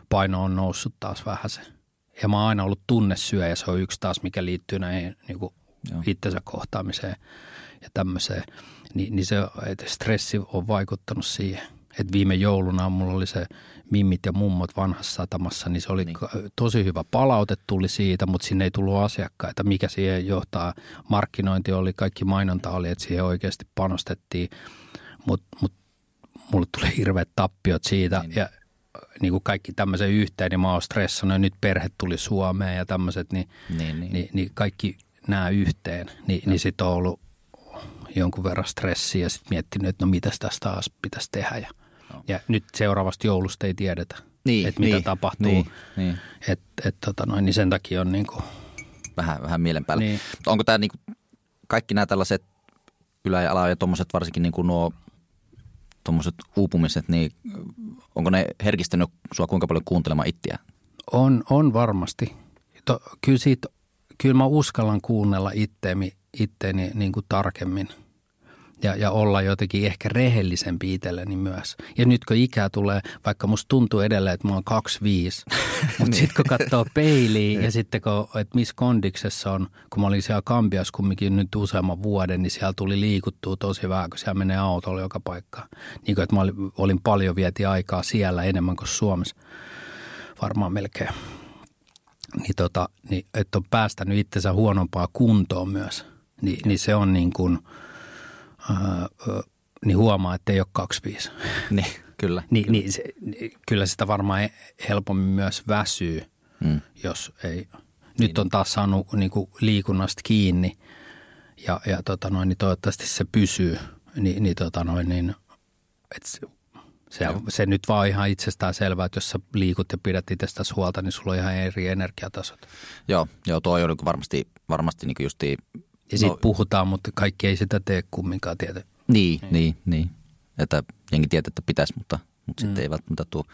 paino on noussut taas vähän se. Ja mä oon aina ollut tunnesyöjä ja se on yksi taas, mikä liittyy näihin niin kuin itsensä kohtaamiseen ja tämmöiseen. Niin se, että stressi on vaikuttanut siihen. Et viime jouluna mulla oli se Mimmit ja mummot Vanhassa Satamassa, niin se oli tosi hyvä palaute tuli siitä, mutta sinne ei tullut asiakkaita. Mikä siihen johtaa? Markkinointi oli, kaikki mainonta oli, että siihen oikeasti panostettiin, mutta mulle tuli hirveät tappiot siitä ja niin kuin kaikki tämmöisen yhteen, niin mä oon stressannut ja nyt perhe tuli Suomeen ja tämmöiset, niin kaikki nämä yhteen, niin sit on ollut jonkun verran stressiä ja sitten miettinyt, että no mitäs tästä taas pitäisi tehdä ja nyt seuraavasta joulusta ei tiedetä, että mitä tapahtuu, niin sen takia on niin kuin vähän mielen päällä. Niin. Onko tämä niin kuin kaikki nämä tällaiset ylä- ja ala- ja tuommoiset varsinkin niin kuin nuo tuommoiset uupumiset, niin onko ne herkistänyt sua kuinka paljon kuuntelemaan itseään? On varmasti. Kyllä mä uskallan kuunnella itteeni niin kuin tarkemmin ja olla jotenkin ehkä rehellisempi itselleni myös. Ja nyt kun ikää tulee, vaikka musta tuntuu edelleen, että mä oon 25, mutta sitten kun katsoo peiliin ja sitten kun, että missä kondiksessa on, kun mä olin siellä Kambiassa kumminkin nyt useamman vuoden, niin siellä tuli liikuttua tosi vähän, kun siellä menee autolla joka paikkaan. Niin kuin, että mä olin paljon vietin aikaa siellä enemmän kuin Suomessa, varmaan melkein. Niin että on päästänyt itsensä huonompaa kuntoon myös. Niin se on niin kuin, niin huomaa, että ei ole 25. Niin, kyllä. Kyllä sitä varmaan helpommin myös väsyy, jos ei. Nyt on taas saanut niin kuin liikunnasta kiinni ja niin toivottavasti se pysyy. Se nyt vaan ihan itsestään selvää, että jos sä liikut ja pidät itsestäsi huolta, niin sulla on ihan eri energiatasot. Joo, tuo on varmasti niin kuin justiin. Ja siitä puhutaan, mutta kaikki ei sitä tee kumminkaan tietä. Niin. Että jengi tietää, että pitäisi, mutta sitten ei välttämättä tule.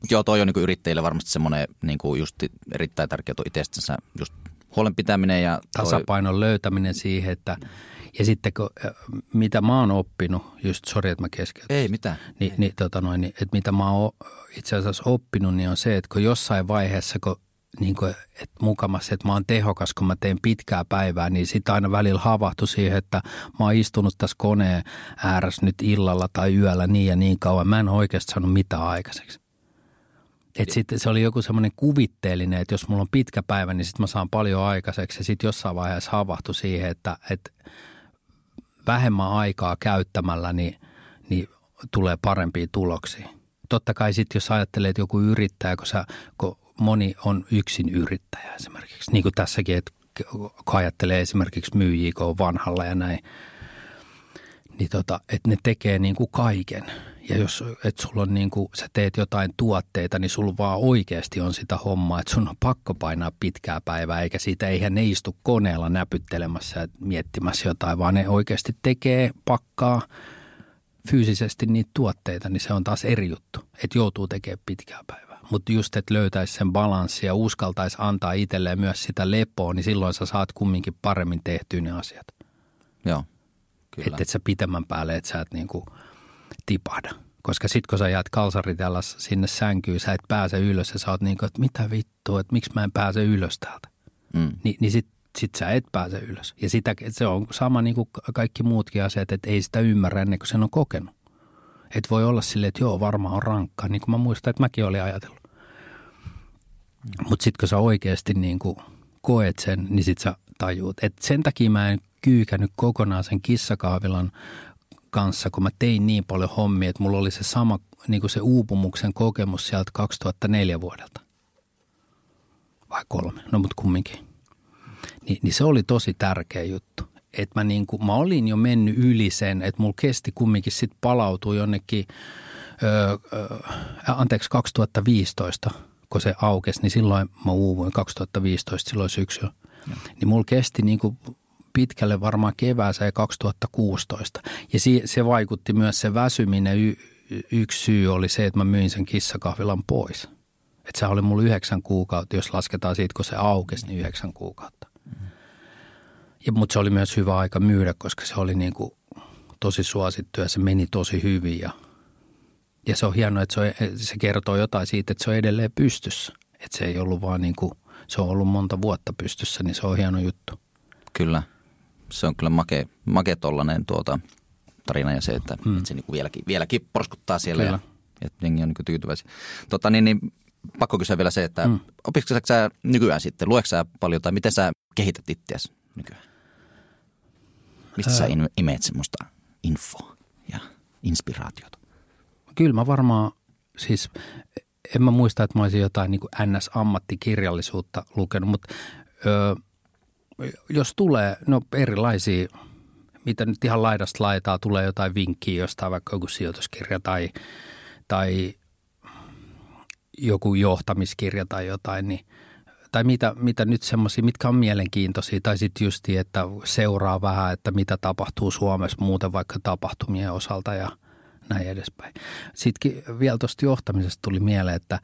Mutta joo, toi on niin yrittäjille varmasti semmoinen niin just erittäin tärkeä tuo itsestänsä just huolenpitäminen ja tasapainon löytäminen siihen, että ja sitten mitä mä oon oppinut, just sori, että mä keskeytän. Ei mitään. Että mitä mä oon itse asiassa oppinut, niin on se, että kun jossain vaiheessa, että mä oon tehokas, kun mä teen pitkää päivää, niin sitten aina välillä havahtui siihen, että mä oon istunut tässä koneen ääressä nyt illalla tai yöllä niin ja niin kauan. Mä en oikeasti saanut mitään aikaiseksi. Että sitten se oli joku semmoinen kuvitteellinen, että jos mulla on pitkä päivä, niin sitten mä saan paljon aikaiseksi. Ja sitten jossain vaiheessa havahtui siihen, että vähemmän aikaa käyttämällä, niin tulee parempia tuloksia. Totta kai sitten, jos ajattelee, että joku yrittäjä, kun moni on yksin yrittäjä esimerkiksi. Niin kuin tässäkin, että kun ajattelee esimerkiksi myyjiä, kun on vanhalla ja näin, niin että ne tekee niin kuin kaiken. Ja jos et sulla on niin kuin, sä teet jotain tuotteita, niin sulla vaan oikeasti on sitä hommaa, että sun on pakko painaa pitkää päivää, eikä siitä eihän ne istu koneella näpyttelemässä ja miettimässä jotain, vaan ne oikeasti tekee, pakkaa fyysisesti niitä tuotteita, niin se on taas eri juttu, että joutuu tekemään pitkää päivää. Mutta just, että löytäisi sen balanssia ja uskaltaisi antaa itselleen myös sitä lepoa, niin silloin sä saat kumminkin paremmin tehtyä ne asiat. Joo, kyllä. Että et sä pitemmän päälle, että sä et niin kuin tipahda. Koska sit kun sä jäät kalsarit alas sinne sänkyyn, sä et pääse ylös ja sä oot niin kuin, että mitä vittua, että miksi mä en pääse ylös täältä. Niin sit sä et pääse ylös. Ja sitä, se on sama niin kuin kaikki muutkin asiat, että ei sitä ymmärrä ennen kuin sen on kokenut. Että voi olla silleen, että joo, varmaan on rankkaa, niin kuin mä muistan, että mäkin olin ajatellut. Mutta sit kun sä oikeasti niin kuin koet sen, niin sit sä tajuut. Että sen takia mä en kyykänyt kokonaan sen kissakahvilan kanssa, kun mä tein niin paljon hommia, että mulla oli se sama, niin kuin se uupumuksen kokemus sieltä 2004 vuodelta. Vai 3, no mut kumminkin. Niin se oli tosi tärkeä juttu. Että mä olin jo mennyt yli sen, että mulla kesti kumminkin sit palautua jonnekin, 2015, kun se aukesi, niin silloin mä uuvuin 2015, silloin syksyllä. Niin mulla kesti niinku pitkälle varmaan kevääseen 2016. Ja se vaikutti myös se väsyminen. Yksi syy oli se, että mä myin sen kissakahvilan pois. Että se oli mulla 9 kuukautta, jos lasketaan siitä, kun se aukesi, niin 9 kuukautta. Mutta se oli myös hyvä aika myydä, koska se oli niinku tosi suosittu ja se meni tosi hyvin. Ja se on hienoa, että se kertoo jotain siitä, että se on edelleen pystyssä. Että se ei ollut vaan niinku, se on ollut monta vuotta pystyssä, niin se on hieno juttu. Kyllä. Se on kyllä makea tollainen tarina ja se, että se niin kuin vieläkin porskuttaa siellä. Kyllä. Ja jengi on niin kuin tyytyväisiä. Pakko kysyä vielä se, että opiskeletko sä nykyään sitten? Luetko sä paljon tai miten sä kehität itseäsi nykyään? Mistä sä imeet semmoista infoa ja inspiraatiota? Kyllä mä varmaan, siis en mä muista, että mä olisin jotain niin kuin NS-ammattikirjallisuutta lukenut, mutta jos tulee erilaisia, mitä nyt ihan laidasta laitaa, tulee jotain vinkkiä jostain, vaikka joku sijoituskirja tai joku johtamiskirja tai jotain, niin, tai mitä nyt semmoisia, mitkä on mielenkiintoisia, tai sitten justi, että seuraa vähän, että mitä tapahtuu Suomessa muuten vaikka tapahtumien osalta ja näin edespäin. Sitten vielä tuosta johtamisesta tuli mieleen, että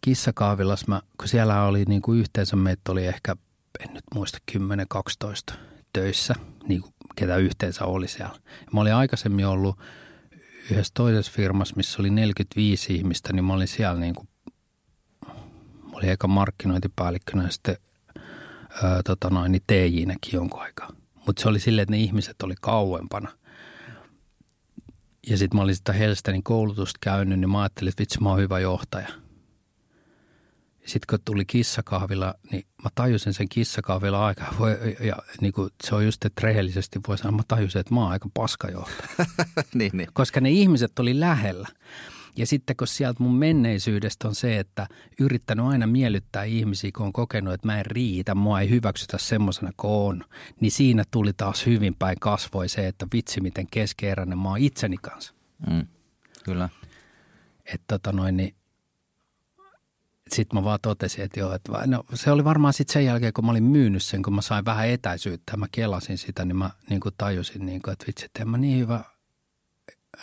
kissakahvilassa, kun siellä oli niin kuin yhteensä, meitä oli ehkä, en nyt muista, 10-12 töissä, niin kuin ketä yhteensä oli siellä. Mä olin aikaisemmin ollut yhdessä toisessa firmassa, missä oli 45 ihmistä, niin mä olin siellä niin kuin, mä olin eka markkinointipäällikkönä ja sitten niin TJ:näkin jonkun aikaa. Mutta se oli silleen, että ne ihmiset oli kauempana. Ja sitten mä olin sitä Hellstenin koulutusta käynyt, niin mä ajattelin, että vitsi, mä oon hyvä johtaja. Sitten kun tuli kissakahvila, niin mä tajusin sen kissakahvila aikaa. Ja niin kuin se on just, että rehellisesti voi sanoa, mä tajusin, että mä oon aika paskajohtaja. niin. Koska ne ihmiset oli lähellä. Ja sitten kun sieltä mun menneisyydestä on se, että yrittänyt aina miellyttää ihmisiä, kun on kokenut, että mä en riitä, mua ei hyväksytä semmoisena kuin on. Niin siinä tuli taas hyvin päin kasvoi se, että vitsi miten keskeeräinen mä oon itseni kanssa. Mm, kyllä. Että sitten mä vaan totesin, että joo, että se oli varmaan sitten sen jälkeen, kun mä olin myynyt sen, kun mä sain vähän etäisyyttä ja mä kelasin sitä, niin mä niin kuin tajusin, niin kuin, että vitsi, että en mä niin hyvä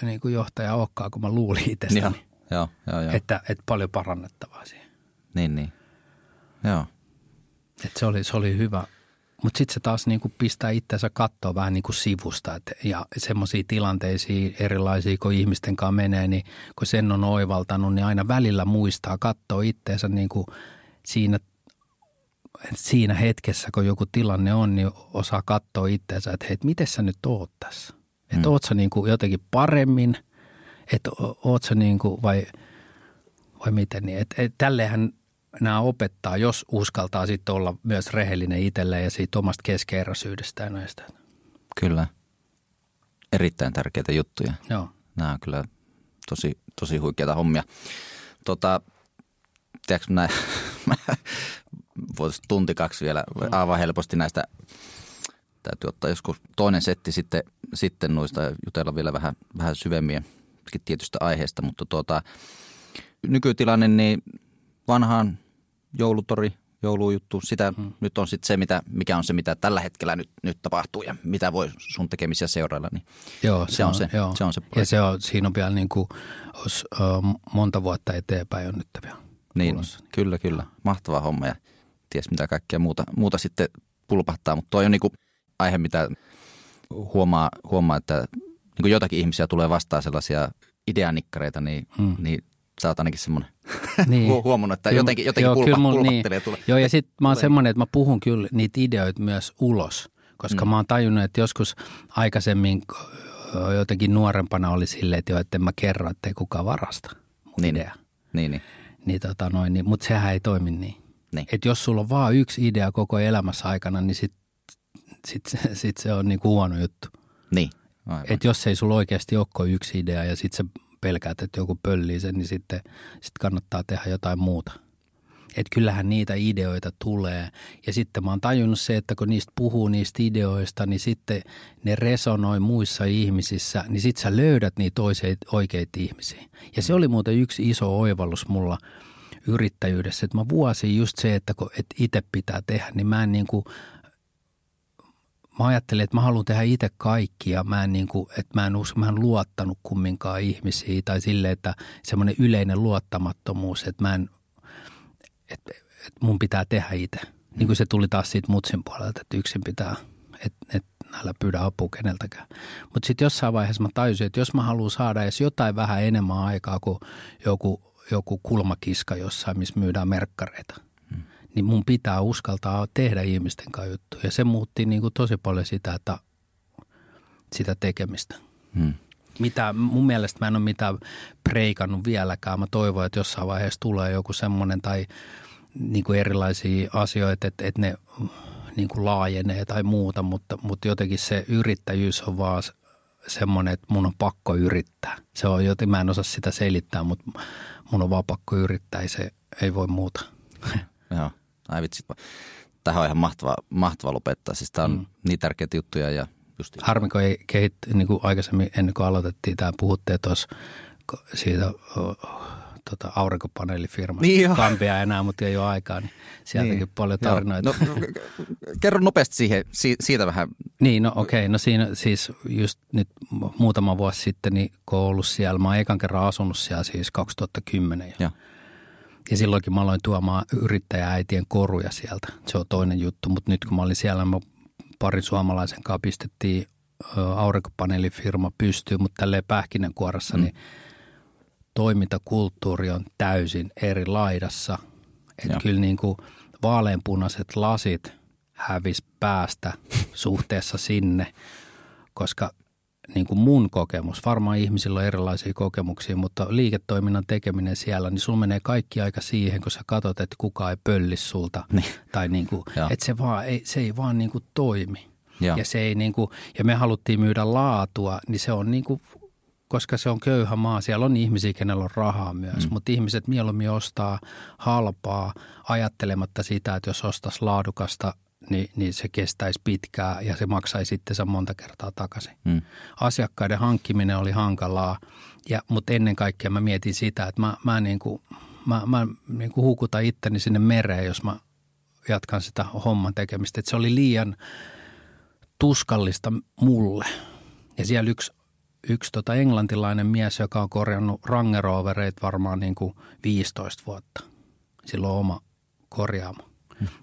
niin kuin johtaja olekaan, kun mä luulin itsestäni. Joo. Että paljon parannettavaa siihen. Niin. Joo. Että se oli hyvä. Mutta sitten se taas niin kuin pistää itsensä kattoa vähän niin kuin sivusta. Ja semmoisia tilanteisia erilaisia, kun ihmisten kanssa menee, niin kun sen on oivaltanut, niin aina välillä muistaa katsoa itseensä niin kuin siinä hetkessä, kun joku tilanne on, niin osaa katsoa itseensä, että hei, miten sä nyt oot tässä? Että oot sä niin kuin jotenkin paremmin? Että oot sä niin kuin vai miten niin? Että tälleenhän nämä opettaa, jos uskaltaa sitten olla myös rehellinen itselleen ja siitä omasta keskeeräisyydestä ja näistä. Kyllä. Erittäin tärkeitä juttuja. Joo. Nämä on kyllä tosi huikeita hommia. Tiedätkö, voitaisiin 2 tuntia vielä aivan helposti näistä. Täytyy ottaa joskus toinen setti sitten noista ja jutella vielä vähän syvemmin tietystä aiheesta. Mutta nykytilanne, niin vanhaan joulutori, joulujuttu, sitä nyt on sitten se, mikä on se, mitä tällä hetkellä nyt tapahtuu ja mitä voi sun tekemisiä seurailla. Niin joo, se on se. Ja siinä on vielä niin kuin monta vuotta eteenpäin on nyt vielä. Niin, kyllä. Mahtava homma ja ties mitä kaikkea muuta sitten pulpahtaa, mutta toi on niin kuin aihe, mitä huomaa että niin kuin jotakin ihmisiä tulee vastaan sellaisia ideanikkareita, niin sä oot ainakin semmoinen niin. Huomannut, että jotenkin pulpattelee. Niin. Tulee. Joo, ja sitten mä oon semmoinen, että mä puhun kyllä niitä ideoita myös ulos, koska mä oon tajunnut, että joskus aikaisemmin jotenkin nuorempana oli silleen, että en mä kerro, että ei kukaan varasta mun idea. Niin, mutta sehän ei toimi niin. Että jos sulla on vaan yksi idea koko elämässä aikana, niin sit se on niinku huono juttu. Niin. Että jos ei sulla oikeasti ole yksi idea ja sit se pelkäät, että joku pöllii sen, niin sitten kannattaa tehdä jotain muuta. Että kyllähän niitä ideoita tulee. Ja sitten mä oon tajunnut se, että kun niistä puhuu niistä ideoista, niin sitten ne resonoi muissa ihmisissä, niin sitten sä löydät niitä oikeita ihmisiä. Ja se oli muuten yksi iso oivallus mulla yrittäjyydessä, että mä vuosin just se, että kun itse pitää tehdä, niin mä en niinku mä ajattelin, että mä haluan tehdä itse kaikkia. Mä en luottanut kumminkaan ihmisiä tai silleen, että semmoinen yleinen luottamattomuus, että mun pitää tehdä itse. Niin kuin se tuli taas siitä mutsin puolelta, että yksin pitää, että älä pyydä apua keneltäkään. Mutta sitten jossain vaiheessa mä tajusin, että jos mä haluan saada edes jotain vähän enemmän aikaa kuin joku kulmakiska jossain, missä myydään merkkareita, niin mun pitää uskaltaa tehdä ihmisten kanssa juttuja. Ja se muutti niin kuin tosi paljon sitä, että sitä tekemistä. Mitä, mun mielestä mä en ole mitään preikannut vieläkään. Mä toivon, että jossain vaiheessa tulee joku semmoinen tai niin kuin erilaisia asioita, että ne niin kuin laajenee tai muuta, mutta jotenkin se yrittäjyys on vaan semmoinen, että mun on pakko yrittää. Se on joten, mä en osaa sitä selittää, mutta mun on vaan pakko yrittää, se ei voi muuta. Joo, ai vitsit. Tähän on ihan mahtava lopettaa, siis tää on niin tärkeitä juttuja ja justiin. Harmi, kun ei niin kuin aikaisemmin ennen kuin aloitettiin tämä, puhuttiin tuossa siitä aurinkopaneelifirmasta, niin Kampia enää, mutta ei ole aikaa, niin sieltäkin paljon tarinoita. No, kerro nopeasti siitä vähän. Niin, no okei. No siinä siis just nyt muutama vuosi sitten niin koulussa siellä, mä oon ekan kerran asunut siellä siis 2010 jo. Ja silloinkin mä aloin tuomaan yrittäjääitien koruja sieltä. Se on toinen juttu, mutta nyt kun mä olin siellä, mä parin suomalaisen kanssa pistettiin aurinkopaneelifirma pystyyn, mutta tälleen pähkinänkuoressa, niin toimintakulttuuri on täysin eri laidassa. Että kyllä niin kuin vaaleanpunaiset lasit hävisi päästä suhteessa sinne, koska niin kuin mun kokemus, varmaan ihmisillä on erilaisia kokemuksia, mutta liiketoiminnan tekeminen siellä, niin sulla menee kaikki aika siihen, kun sä katsot, että kukaan ei pöllisi sulta. Tai niin kuin, että se ei vaan niin kuin toimi. Ja se ei niin kuin, ja me haluttiin myydä laatua, niin se on niin kuin, koska se on köyhä maa, siellä on ihmisiä, kenellä on rahaa myös, mutta ihmiset mieluummin ostaa halpaa ajattelematta sitä, että jos ostaisi laadukasta, niin se kestäisi pitkään ja se maksaisi sitten sen monta kertaa takaisin. Asiakkaiden hankkiminen oli hankalaa, mutta ennen kaikkea mä mietin sitä, että mä hukutan itteni sinne mereen, jos mä jatkan sitä homman tekemistä. Et se oli liian tuskallista mulle. Ja siellä yksi englantilainen mies, joka on korjannut Range Rovereita varmaan 15 vuotta, silloin oma korjaama.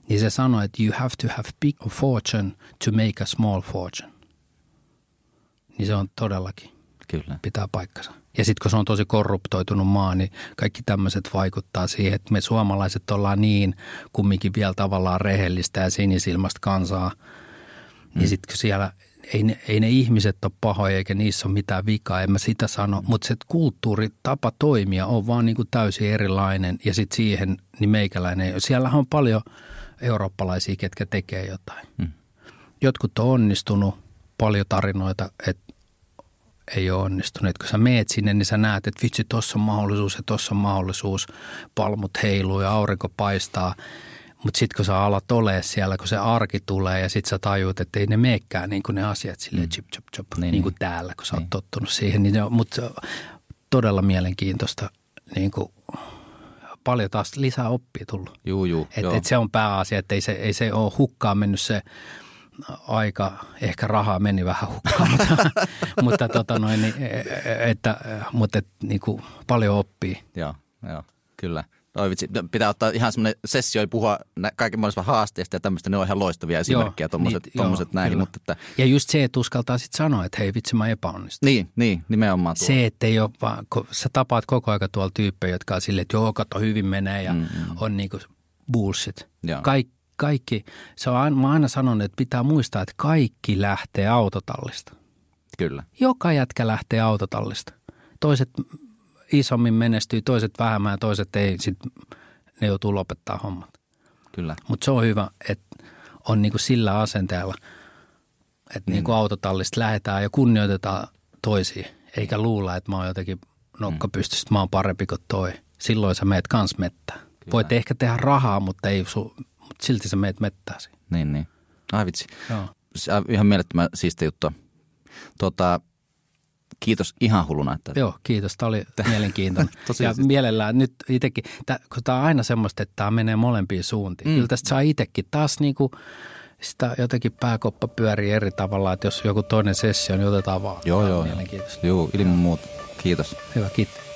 Niin se sanoi, että you have to have big fortune to make a small fortune. Niin se on todellakin. Kyllä. Pitää paikkansa. Ja sitten kun se on tosi korruptoitunut maa, niin kaikki tämmöiset vaikuttaa siihen, että me suomalaiset ollaan niin kumminkin vielä tavallaan rehellistä ja sinisilmästä kansaa. Niin sitten kun siellä ei ne ihmiset ole pahoja eikä niissä ole mitään vikaa, en mä sitä sano. Mutta se kulttuuritapa toimia on vaan niin kuin täysin erilainen ja sitten siihen niin meikäläinen. Siellähän on paljon eurooppalaisia, ketkä tekee jotain. Jotkut on onnistunut, paljon tarinoita, että ei ole onnistunut. Et kun sä meet sinne, niin sä näet, että vitsi, tossa on mahdollisuus ja tossa on mahdollisuus. Palmut heiluu ja aurinko paistaa. Mutta sitten kun sä alat olemaan siellä, kun se arki tulee ja sitten sä tajut, että ei ne meekään niin kuin ne asiat silleen chip chop chop, niin kuin täällä, kun sä oot tottunut siihen. Niin, mutta todella mielenkiintoista, niin kuin paljon taas lisää oppia tullut. Et se on pääasia, että ei se ole hukkaan mennyt se aika, ehkä rahaa meni vähän hukkaan, mutta niin kuin paljon oppii. Joo, kyllä. Vitsi, pitää ottaa ihan semmoinen sessio, ei puhua kaikenlaisista haasteista ja tämmöistä, ne on ihan loistavia esimerkkejä, tommoset näin. Mutta että ja just se, että uskaltaa sitten sanoa, että hei vitsi, mä epäonnistun. Niin, nimenomaan. Tuo. Se, että ei ole vaan, kun sä tapaat koko ajan tuolla tyyppejä, jotka on silleen, että joo, kato, hyvin menee ja on niinku bullshit. Kaikki, mä aina sanon, että pitää muistaa, että kaikki lähtee autotallista. Kyllä. Joka jätkä lähtee autotallista. Toiset isommin menestyy, toiset vähemmän ja toiset ei, sitten ne joutuu lopettaa hommat. Kyllä. Mutta se on hyvä, että on niinku sillä asenteella, että niinku autotallista lähdetään ja kunnioitetaan toisia, eikä luulla, että mä oon jotenkin nokkapystyssä, että mä oon parempi kuin toi. Silloin sä meet kans mettään. Kyllä. Voit ehkä tehdä rahaa, mutta silti sä meet mettään siihen. Niin. Ai vitsi. Joo. Ihan mielettömän siistiä juttua. Kiitos ihan hulluna. Että joo, kiitos. Tämä oli mielenkiintoinen. Ja mielellään nyt itsekin, kun tämä on aina semmoista, että tämä menee molempiin suuntiin. Kyllä tästä saa itsekin taas niinku sitä jotenkin pääkoppa pyörii eri tavalla, että jos joku toinen sessio, niin otetaan vaan. Joo. Mielenkiintoista. Joo, ilman muuta. Kiitos. Hyvä, kiitos.